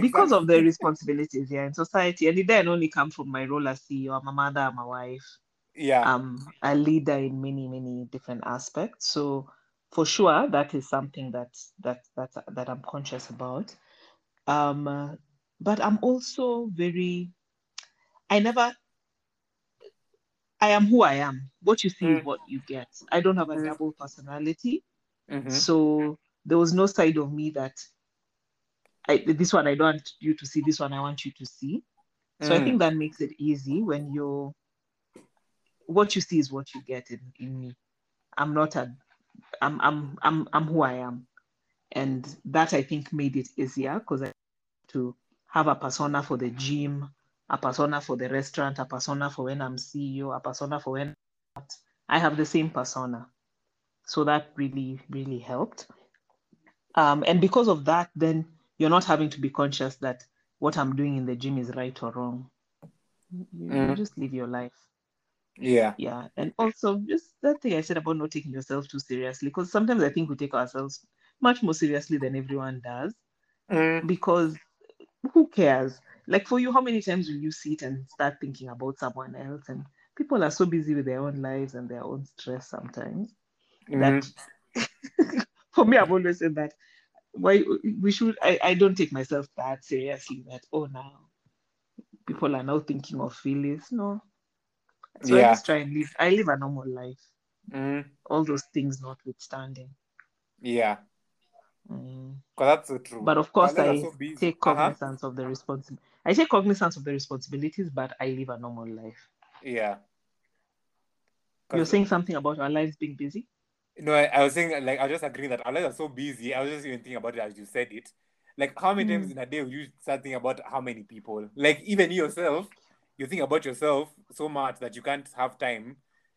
because of the responsibilities here in society. And it then only come from my role as CEO. I'm a mother, I'm a wife. Yeah. I'm a leader in many, many different aspects. So for sure, that is something that I'm conscious about. But I'm also I am who I am. What you see is what you get. I don't have a double personality. Mm-hmm. So there was no side of me that this one I don't want you to see, this one I want you to see. So I think that makes it easy when what you see is what you get in me. I'm not I'm who I am. And that I think made it easier because I had to have a persona for the gym, a persona for the restaurant, a persona for when I'm CEO, a persona for when I'm not. I have the same persona. So that really, really helped. And because of that, then you're not having to be conscious that what I'm doing in the gym is right or wrong. You just live your life. Yeah. Yeah. And also just that thing I said about not taking yourself too seriously, because sometimes I think we take ourselves much more seriously than everyone does, because who cares? Like for you, how many times will you sit and start thinking about someone else? And people are so busy with their own lives and their own stress sometimes. That for me, I've always said that I don't take myself that seriously. That now people are now thinking of Phyllis. No, so I just try and live. I live a normal life. All those things notwithstanding. Yeah. That's so true. But of course, I take cognizance of the responsibility. I take cognizance of the responsibilities, but I live a normal life. Yeah. You're saying something about our lives being busy? No, I was saying, I was just agreeing that our lives are so busy. I was just even thinking about it as you said it. Like, how many times in a day will you start thinking about how many people? Like, even yourself, you think about yourself so much that you can't have time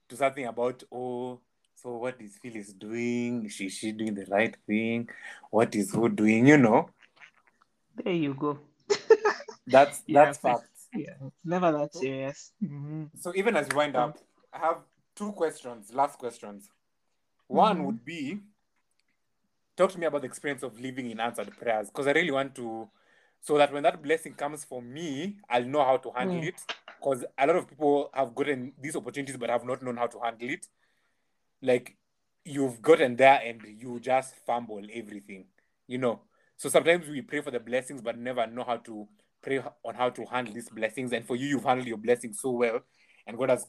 to start thinking about, so what is Phyllis doing? Is she doing the right thing? What is who doing? You know? There you go. That's fact. Yeah, it's never that serious. Mm-hmm. So even as we wind up, I have two questions, last questions. One would be, talk to me about the experience of living in answered prayers, because I really want to, so that when that blessing comes for me, I'll know how to handle it, because a lot of people have gotten these opportunities but have not known how to handle it. Like, you've gotten there and you just fumble everything, you know. So sometimes we pray for the blessings but never know how to pray on how to handle these blessings. And for you, you've handled your blessings so well, and God has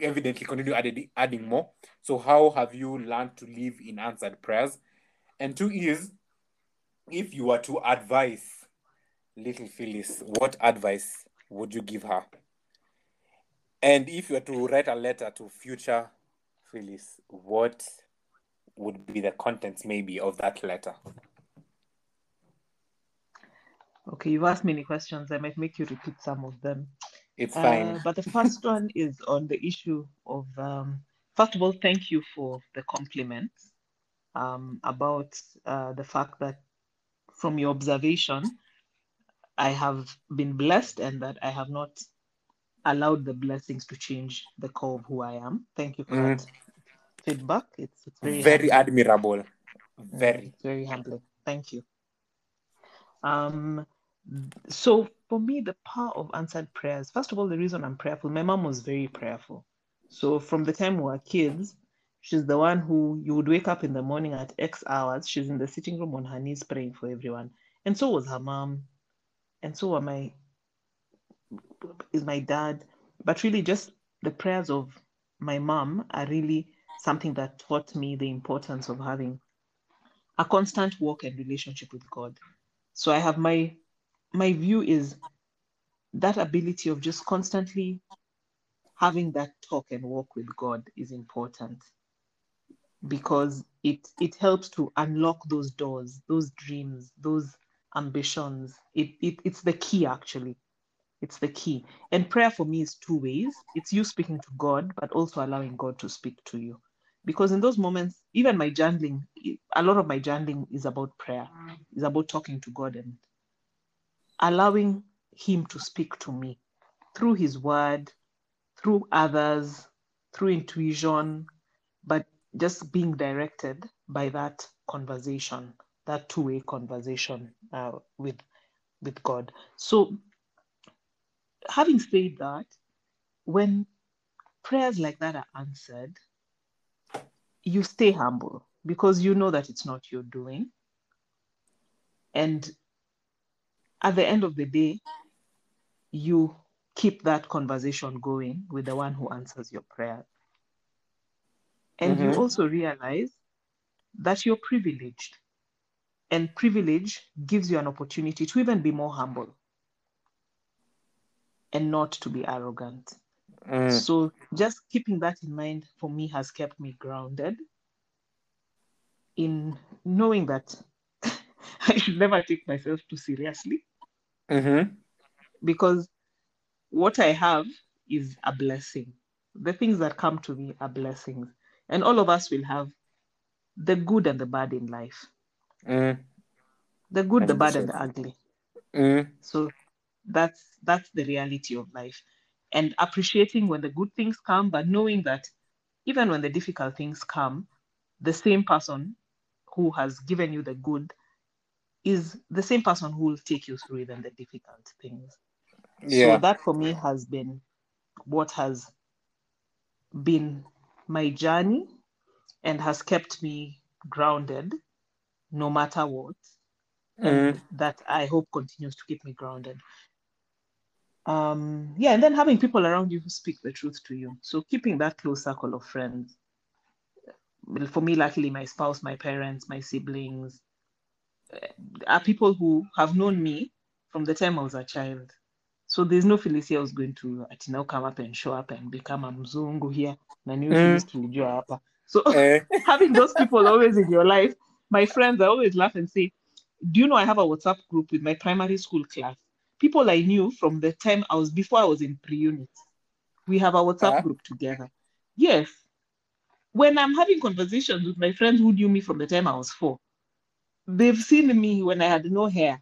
evidently continue adding more. So how have you learned to live in answered prayers? And two is, if you were to advise little Phyllis, what advice would you give her? And if you were to write a letter to future Phyllis, what would be the contents maybe of that letter? Okay, you've asked many questions. I might make you repeat some of them. It's fine. But the first one is on the issue of, first of all, thank you for the compliment about the fact that from your observation, I have been blessed and that I have not allowed the blessings to change the core of who I am. Thank you for that feedback. It's very admirable. It's very humbling. Thank you. So for me, the power of answered prayers, first of all, the reason I'm prayerful, my mom was very prayerful. So from the time we were kids, she's the one who you would wake up in the morning at X hours. She's in the sitting room on her knees praying for everyone. And so was her mom. And so were my dad. But really just the prayers of my mom are really something that taught me the importance of having a constant walk and relationship with God. So I have my view is that ability of just constantly having that talk and walk with God is important, because it helps to unlock those doors, those dreams, those ambitions. It's the key, actually. It's the key. And prayer for me is two ways. It's you speaking to God, but also allowing God to speak to you. Because in those moments, even my journaling, a lot of my journaling is about prayer, is about talking to God and allowing him to speak to me through his word, through others, through intuition, but just being directed by that conversation, that two-way conversation with God. So having said that, when prayers like that are answered, you stay humble because you know that it's not your doing. And at the end of the day, you keep that conversation going with the one who answers your prayer. And you also realize that you're privileged. And privilege gives you an opportunity to even be more humble and not to be arrogant. So just keeping that in mind for me has kept me grounded in knowing that I should never take myself too seriously, because what I have is a blessing. The things that come to me are blessings, and all of us will have the good and the bad in life. The good, the bad, and the ugly. So that's the reality of life. And appreciating when the good things come, but knowing that even when the difficult things come, the same person who has given you the good is the same person who will take you through even the difficult things. Yeah. So that for me has been what has been my journey and has kept me grounded no matter what, and that I hope continues to keep me grounded. And then having people around you who speak the truth to you. So keeping that close circle of friends. For me, luckily, my spouse, my parents, my siblings, are people who have known me from the time I was a child. So there's no Felicia who's going to now come up and show up and become a mzungu here. So having those people always in your life, my friends, I always laugh and say, do you know I have a WhatsApp group with my primary school class? People I knew from the time I was, before I was in pre-unit. We have a WhatsApp group together. Yes. When I'm having conversations with my friends who knew me from the time I was 4, they've seen me when I had no hair.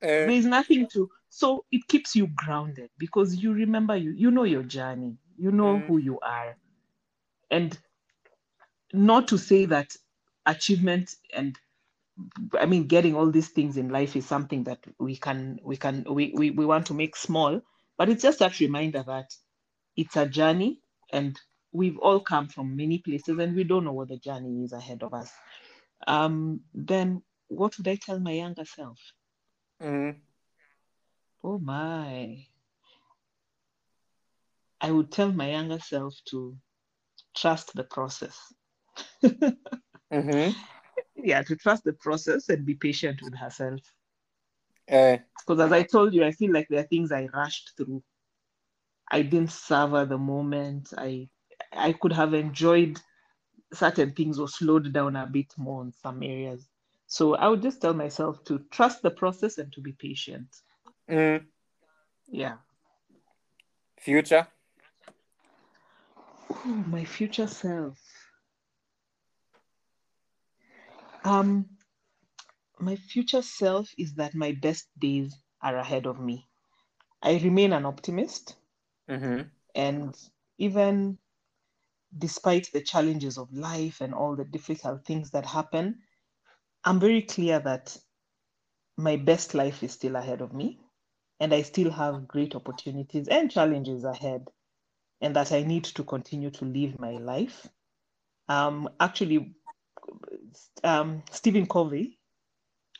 There's nothing to... So it keeps you grounded because you remember, you know your journey. You know who you are. And not to say that achievement and... I mean, getting all these things in life is something that we want to make small, but it's just that reminder that it's a journey and we've all come from many places and we don't know what the journey is ahead of us. Then what would I tell my younger self? Oh my. I would tell my younger self to trust the process. Yeah, to trust the process and be patient with herself. Because as I told you, I feel like there are things I rushed through. I didn't savor the moment. I could have enjoyed certain things or slowed down a bit more in some areas. So I would just tell myself to trust the process and to be patient. Yeah. Future? Ooh, my future self. My future self is that my best days are ahead of me. I remain an optimist, and even despite the challenges of life and all the difficult things that happen, I'm very clear that my best life is still ahead of me, and I still have great opportunities and challenges ahead, and that I need to continue to live my life. Stephen Covey,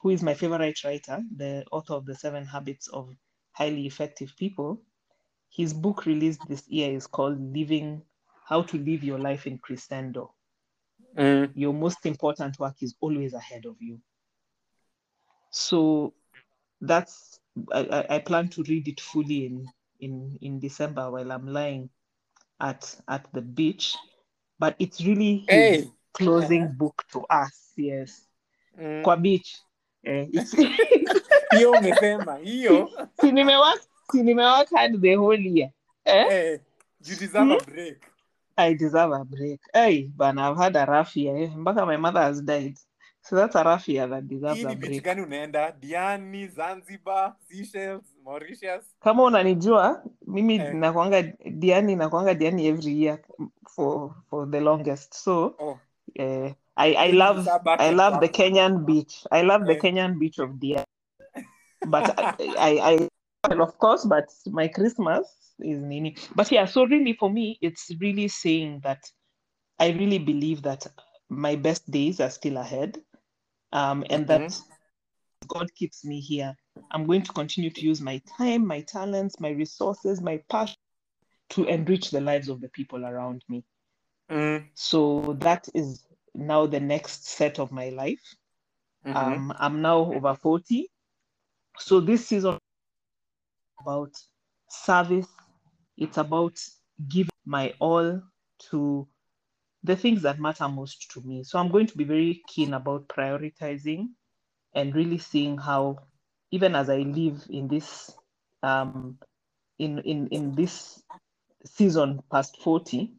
who is my favorite writer, the author of The Seven Habits of Highly Effective People, his book released this year is called Living: How to Live Your Life in Crescendo. Your most important work is always ahead of you. So that's, I plan to read it fully in December while I'm lying at the beach, but it's really closing book to us, yes. Kwa beach. Nimework the whole year. You deserve a break. I deserve a break. But I've had a rough year. My mother has died. So that's a rough year that deserves a break. Diani, Zanzibar, Seychelles, Mauritius. Kama unanijua, mimi nakuanga Diani every year for the longest. So... I love the Kenyan beach. I love the Kenyan beach of Dia. But I of course, but my Christmas is Nini. But yeah, so really for me, it's really saying that I really believe that my best days are still ahead, and that God keeps me here. I'm going to continue to use my time, my talents, my resources, my passion to enrich the lives of the people around me. So that is now the next set of my life. I'm now over 40. So this season is about service. It's about giving my all to the things that matter most to me. So I'm going to be very keen about prioritizing and really seeing how, even as I live in this in this season past 40,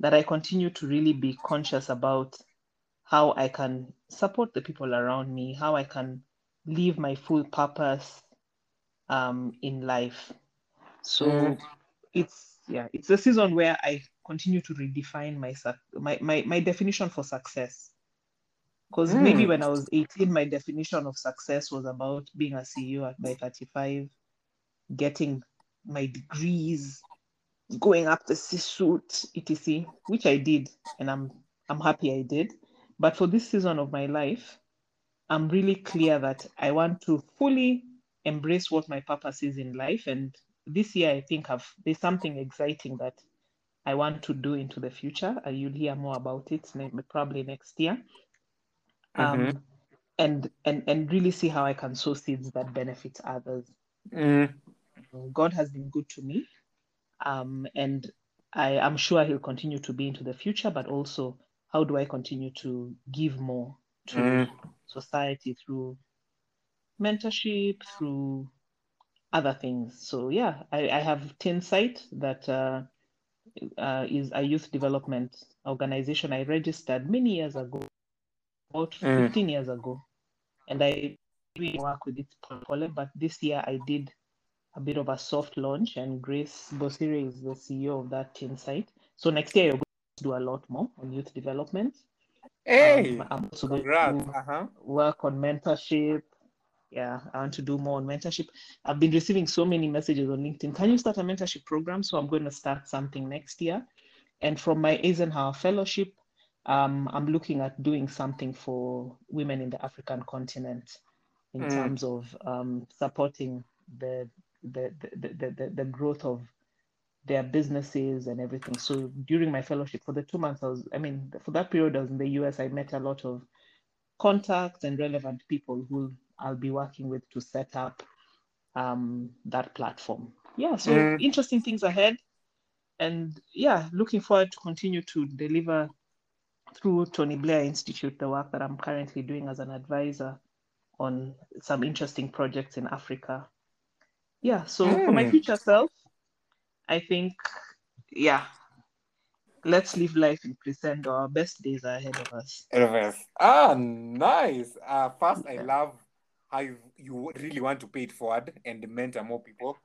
that I continue to really be conscious about how I can support the people around me, how I can live my full purpose in life. So it's a season where I continue to redefine my definition for success. Because maybe when I was 18, my definition of success was about being a CEO by 35, getting my degrees, going up the C-suite, etc., which I did, and I'm happy I did. But for this season of my life, I'm really clear that I want to fully embrace what my purpose is in life. And this year, I think there's something exciting that I want to do into the future. You'll hear more about it probably next year. And really see how I can sow seeds that benefit others. God has been good to me, and I'm sure He'll continue to be into the future. But also, how do I continue to give more to society through mentorship, through other things? So yeah, I have Tinside, that is a youth development organization I registered many years ago. About 15 years ago, and I didn't work with it properly, but this year I did a bit of a soft launch, and Grace Bosire is the CEO of that Tinside. So next year you're going to do a lot more on youth development. Hey, I'm also going to work on mentorship. Yeah, I want to do more on mentorship. I've been receiving so many messages on LinkedIn. Can you start a mentorship program? So I'm going to start something next year. And from my Eisenhower Fellowship, I'm looking at doing something for women in the African continent in terms of supporting the growth of their businesses and everything. So during my fellowship, for the 2 months, for that period I was in the US, I met a lot of contacts and relevant people who I'll be working with to set up that platform. Yeah, so interesting things ahead. And yeah, looking forward to continue to deliver through Tony Blair Institute, the work that I'm currently doing as an advisor on some interesting projects in Africa. Yeah, so for my future self, I think, let's live life in Crescendo. Our best days are ahead of us. Ah, nice. First, I love how you really want to pay it forward and mentor more people.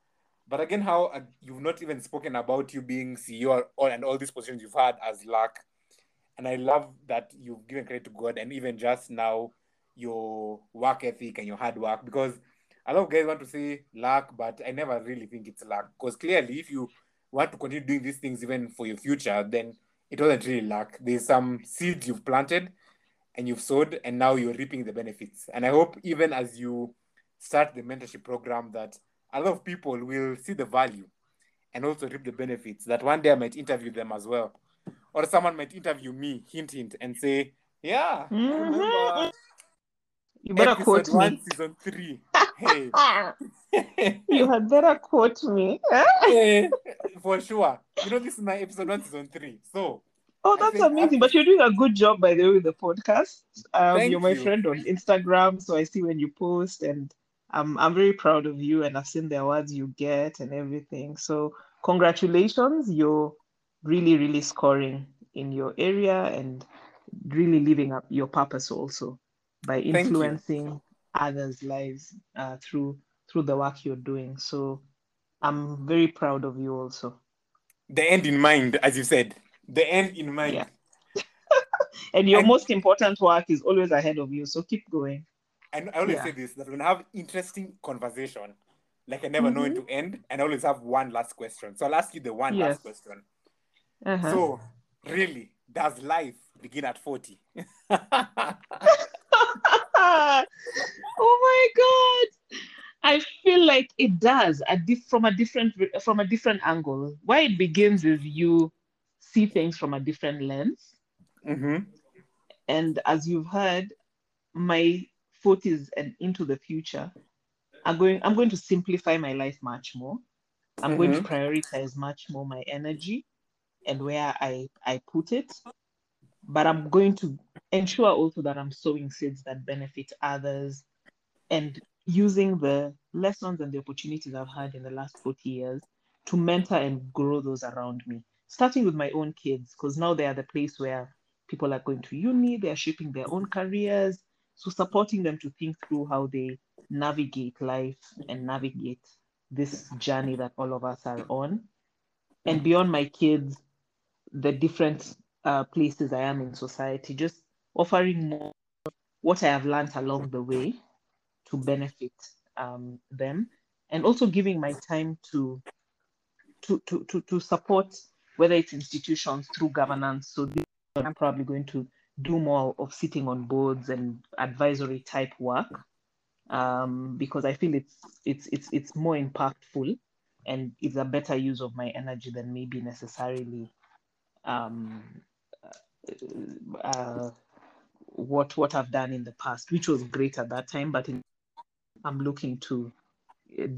But again, how you've not even spoken about you being CEO and all these positions you've had as luck. And I love that you've given credit to God, and even just now, your work ethic and your hard work. Because a lot of guys want to say luck, but I never really think it's luck. Because clearly, if you want to continue doing these things even for your future, then it wasn't really luck. There's some seeds you've planted and you've sowed, and now you're reaping the benefits. And I hope even as you start the mentorship program, that a lot of people will see the value and also reap the benefits, that one day I might interview them as well. Or someone might interview me, hint, hint, and say, yeah, remember you better quote me. Season 3. Hey. You had better quote me. Hey, for sure. You know, this is my episode 1, season 3. So. Oh, that's amazing. But you're doing a good job, by the way, with the podcast. You're my friend on Instagram, so I see when you post, and I'm very proud of you, and I've seen the awards you get and everything. So congratulations. You're really, really scoring in your area and really living up your purpose also by influencing others' lives through the work you're doing. So I'm very proud of you also. The end in mind, as you said. The end in mind. Yeah. And your most important work is always ahead of you. So keep going. And I always say this, that when I have interesting conversation, like I never know it to end, and I always have one last question. So I'll ask you the one last question. So really, does life begin at 40? Oh my God. I feel like it does from a different angle. Where it begins is you see things from a different lens. Mm-hmm. And as you've heard, my 40s and into the future, I'm going to simplify my life much more. I'm going to prioritize much more my energy and where I put it. But I'm going to ensure also that I'm sowing seeds that benefit others and using the lessons and the opportunities I've had in the last 40 years to mentor and grow those around me, starting with my own kids, because now they are the place where people are going to uni, they are shaping their own careers. So supporting them to think through how they navigate life and navigate this journey that all of us are on. And beyond my kids, the different places I am in society, just offering more what I have learned along the way to benefit them, and also giving my time to support, whether it's institutions through governance. So this, I'm probably going to do more of sitting on boards and advisory type work, because I feel it's more impactful, and it's a better use of my energy than maybe necessarily what I've done in the past, which was great at that time. But I'm looking to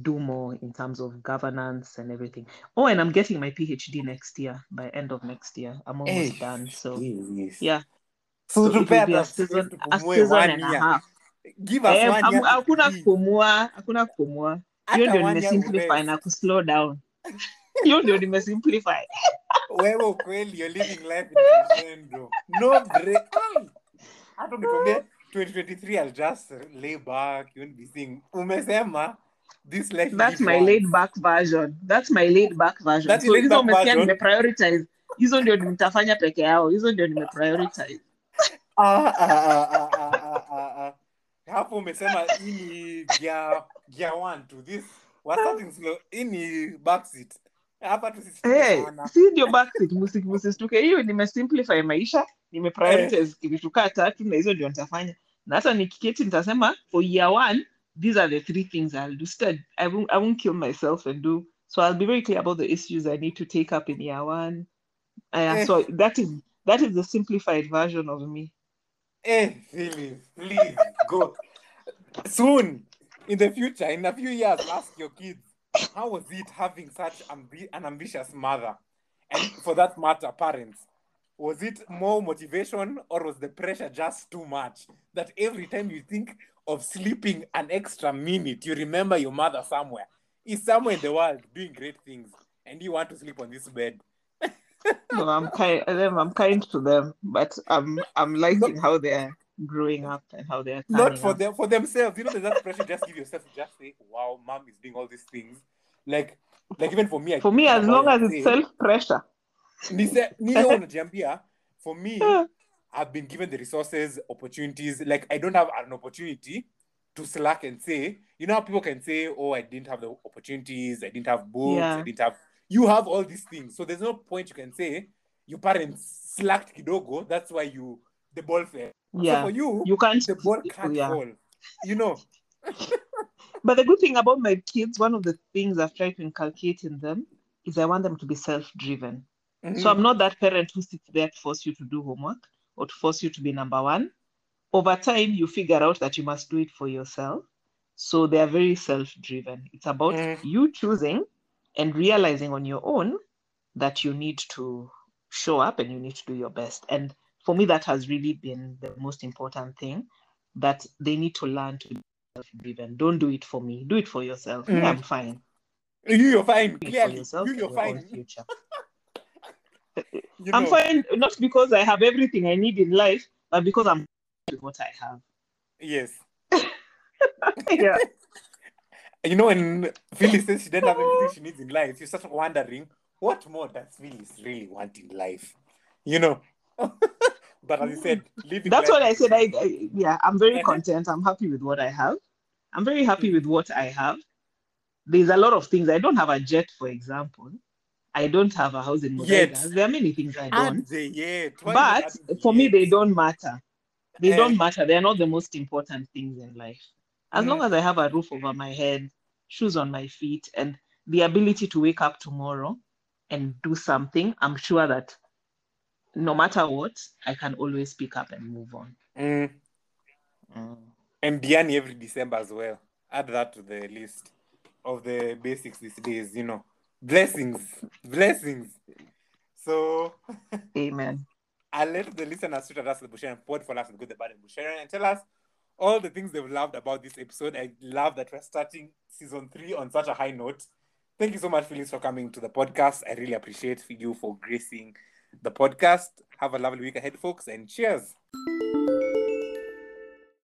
do more in terms of governance and everything. Oh, and I'm getting my PhD next year, by end of next year. I'm almost done. So yeah. So prepare a season and a half. Give us 1 year. Hakuna kupumua. Hiyo ndio nimesimplify na kuslow down. Hiyo ndio nimesimplify. Wewe kweli you're living life in crescendo. No break. Hata nikwambia 2023 I'll just lay back, you won't be seeing. Umesema this life. That's my laid back version. So hizo umesema nimeprioritize. Hizo ndio nitafanya peke yao. Hizo ndio nimeprioritize. Hapo umesema ini gear one to this. What's starting slow? Ini backseat. Hapa tu sisi. Hey, si ndio backseat. Musistuke hiyo nimesimplify maisha, nimeprioritize kitu tatu na hizo ndio nitafanya. Na hata nikiketi nitasema for year one, these are the 3 things I'll do. Instead, I won't kill myself and do. So I'll be very clear about the issues I need to take up in year one. So that is the simplified version of me. Hey, Phyllis, please go. Soon, in the future, in a few years, ask your kids, how was it having such an ambitious mother? And for that matter, parents. Was it more motivation, or was the pressure just too much? That every time you think of sleeping an extra minute, you remember your mother somewhere. Is somewhere in the world doing great things, and you want to sleep on this bed. No, I'm kind to them, but I'm liking how they're growing up and how they're not for them, for themselves. You know, there's that pressure. Just give yourself, just say, "Wow, mom is doing all these things." Like even for me, as long as it's self pressure. For me, I've been given the resources, opportunities. Like I don't have an opportunity to slack and say, you know, how people can say, "Oh, I didn't have the opportunities. I didn't have books. I didn't have." You have all these things. So there's no point you can say your parents slacked kidogo. That's why the ball fell. Yeah. So for you can't, the ball can't fall. You know. But the good thing about my kids, one of the things I've tried to inculcate in them is I want them to be self-driven. Mm-hmm. So I'm not that parent who sits there to force you to do homework or to force you to be number one. Over time, you figure out that you must do it for yourself. So they are very self-driven. It's about you choosing and realizing on your own that you need to show up and you need to do your best. And for me, that has really been the most important thing, that they need to learn to be self-driven. Don't do it for me. Do it for yourself. Mm. I'm fine. You're fine. Clearly. You're fine. Future. I'm fine, not because I have everything I need in life, but because I'm with what I have. Yes. Yeah. You know, when Phyllis says she doesn't have everything she needs in life, you start wondering, what more does Phyllis really want in life? You know, But as you said, living. That's what I said. Yeah, I'm very content. I'm happy with what I have. I'm very happy with what I have. There's a lot of things. I don't have a jet, for example. I don't have a house in Mozambique. There are many things I don't. But for me, they don't matter. They don't matter. They are not the most important things in life. As long as I have a roof over my head, shoes on my feet, and the ability to wake up tomorrow and do something, I'm sure that no matter what, I can always pick up and move on. And Diani every December as well. Add that to the list of the basics these days, you know. Blessings. So, amen. I'll let the listeners shoot at us the Bushera and point for us the good, the bad, and Bushera and tell us all the things they've loved about this episode. I love that we're starting season 3 on such a high note. Thank you so much, Phyllis, for coming to the podcast. I really appreciate you for gracing the podcast. Have a lovely week ahead, folks, and cheers.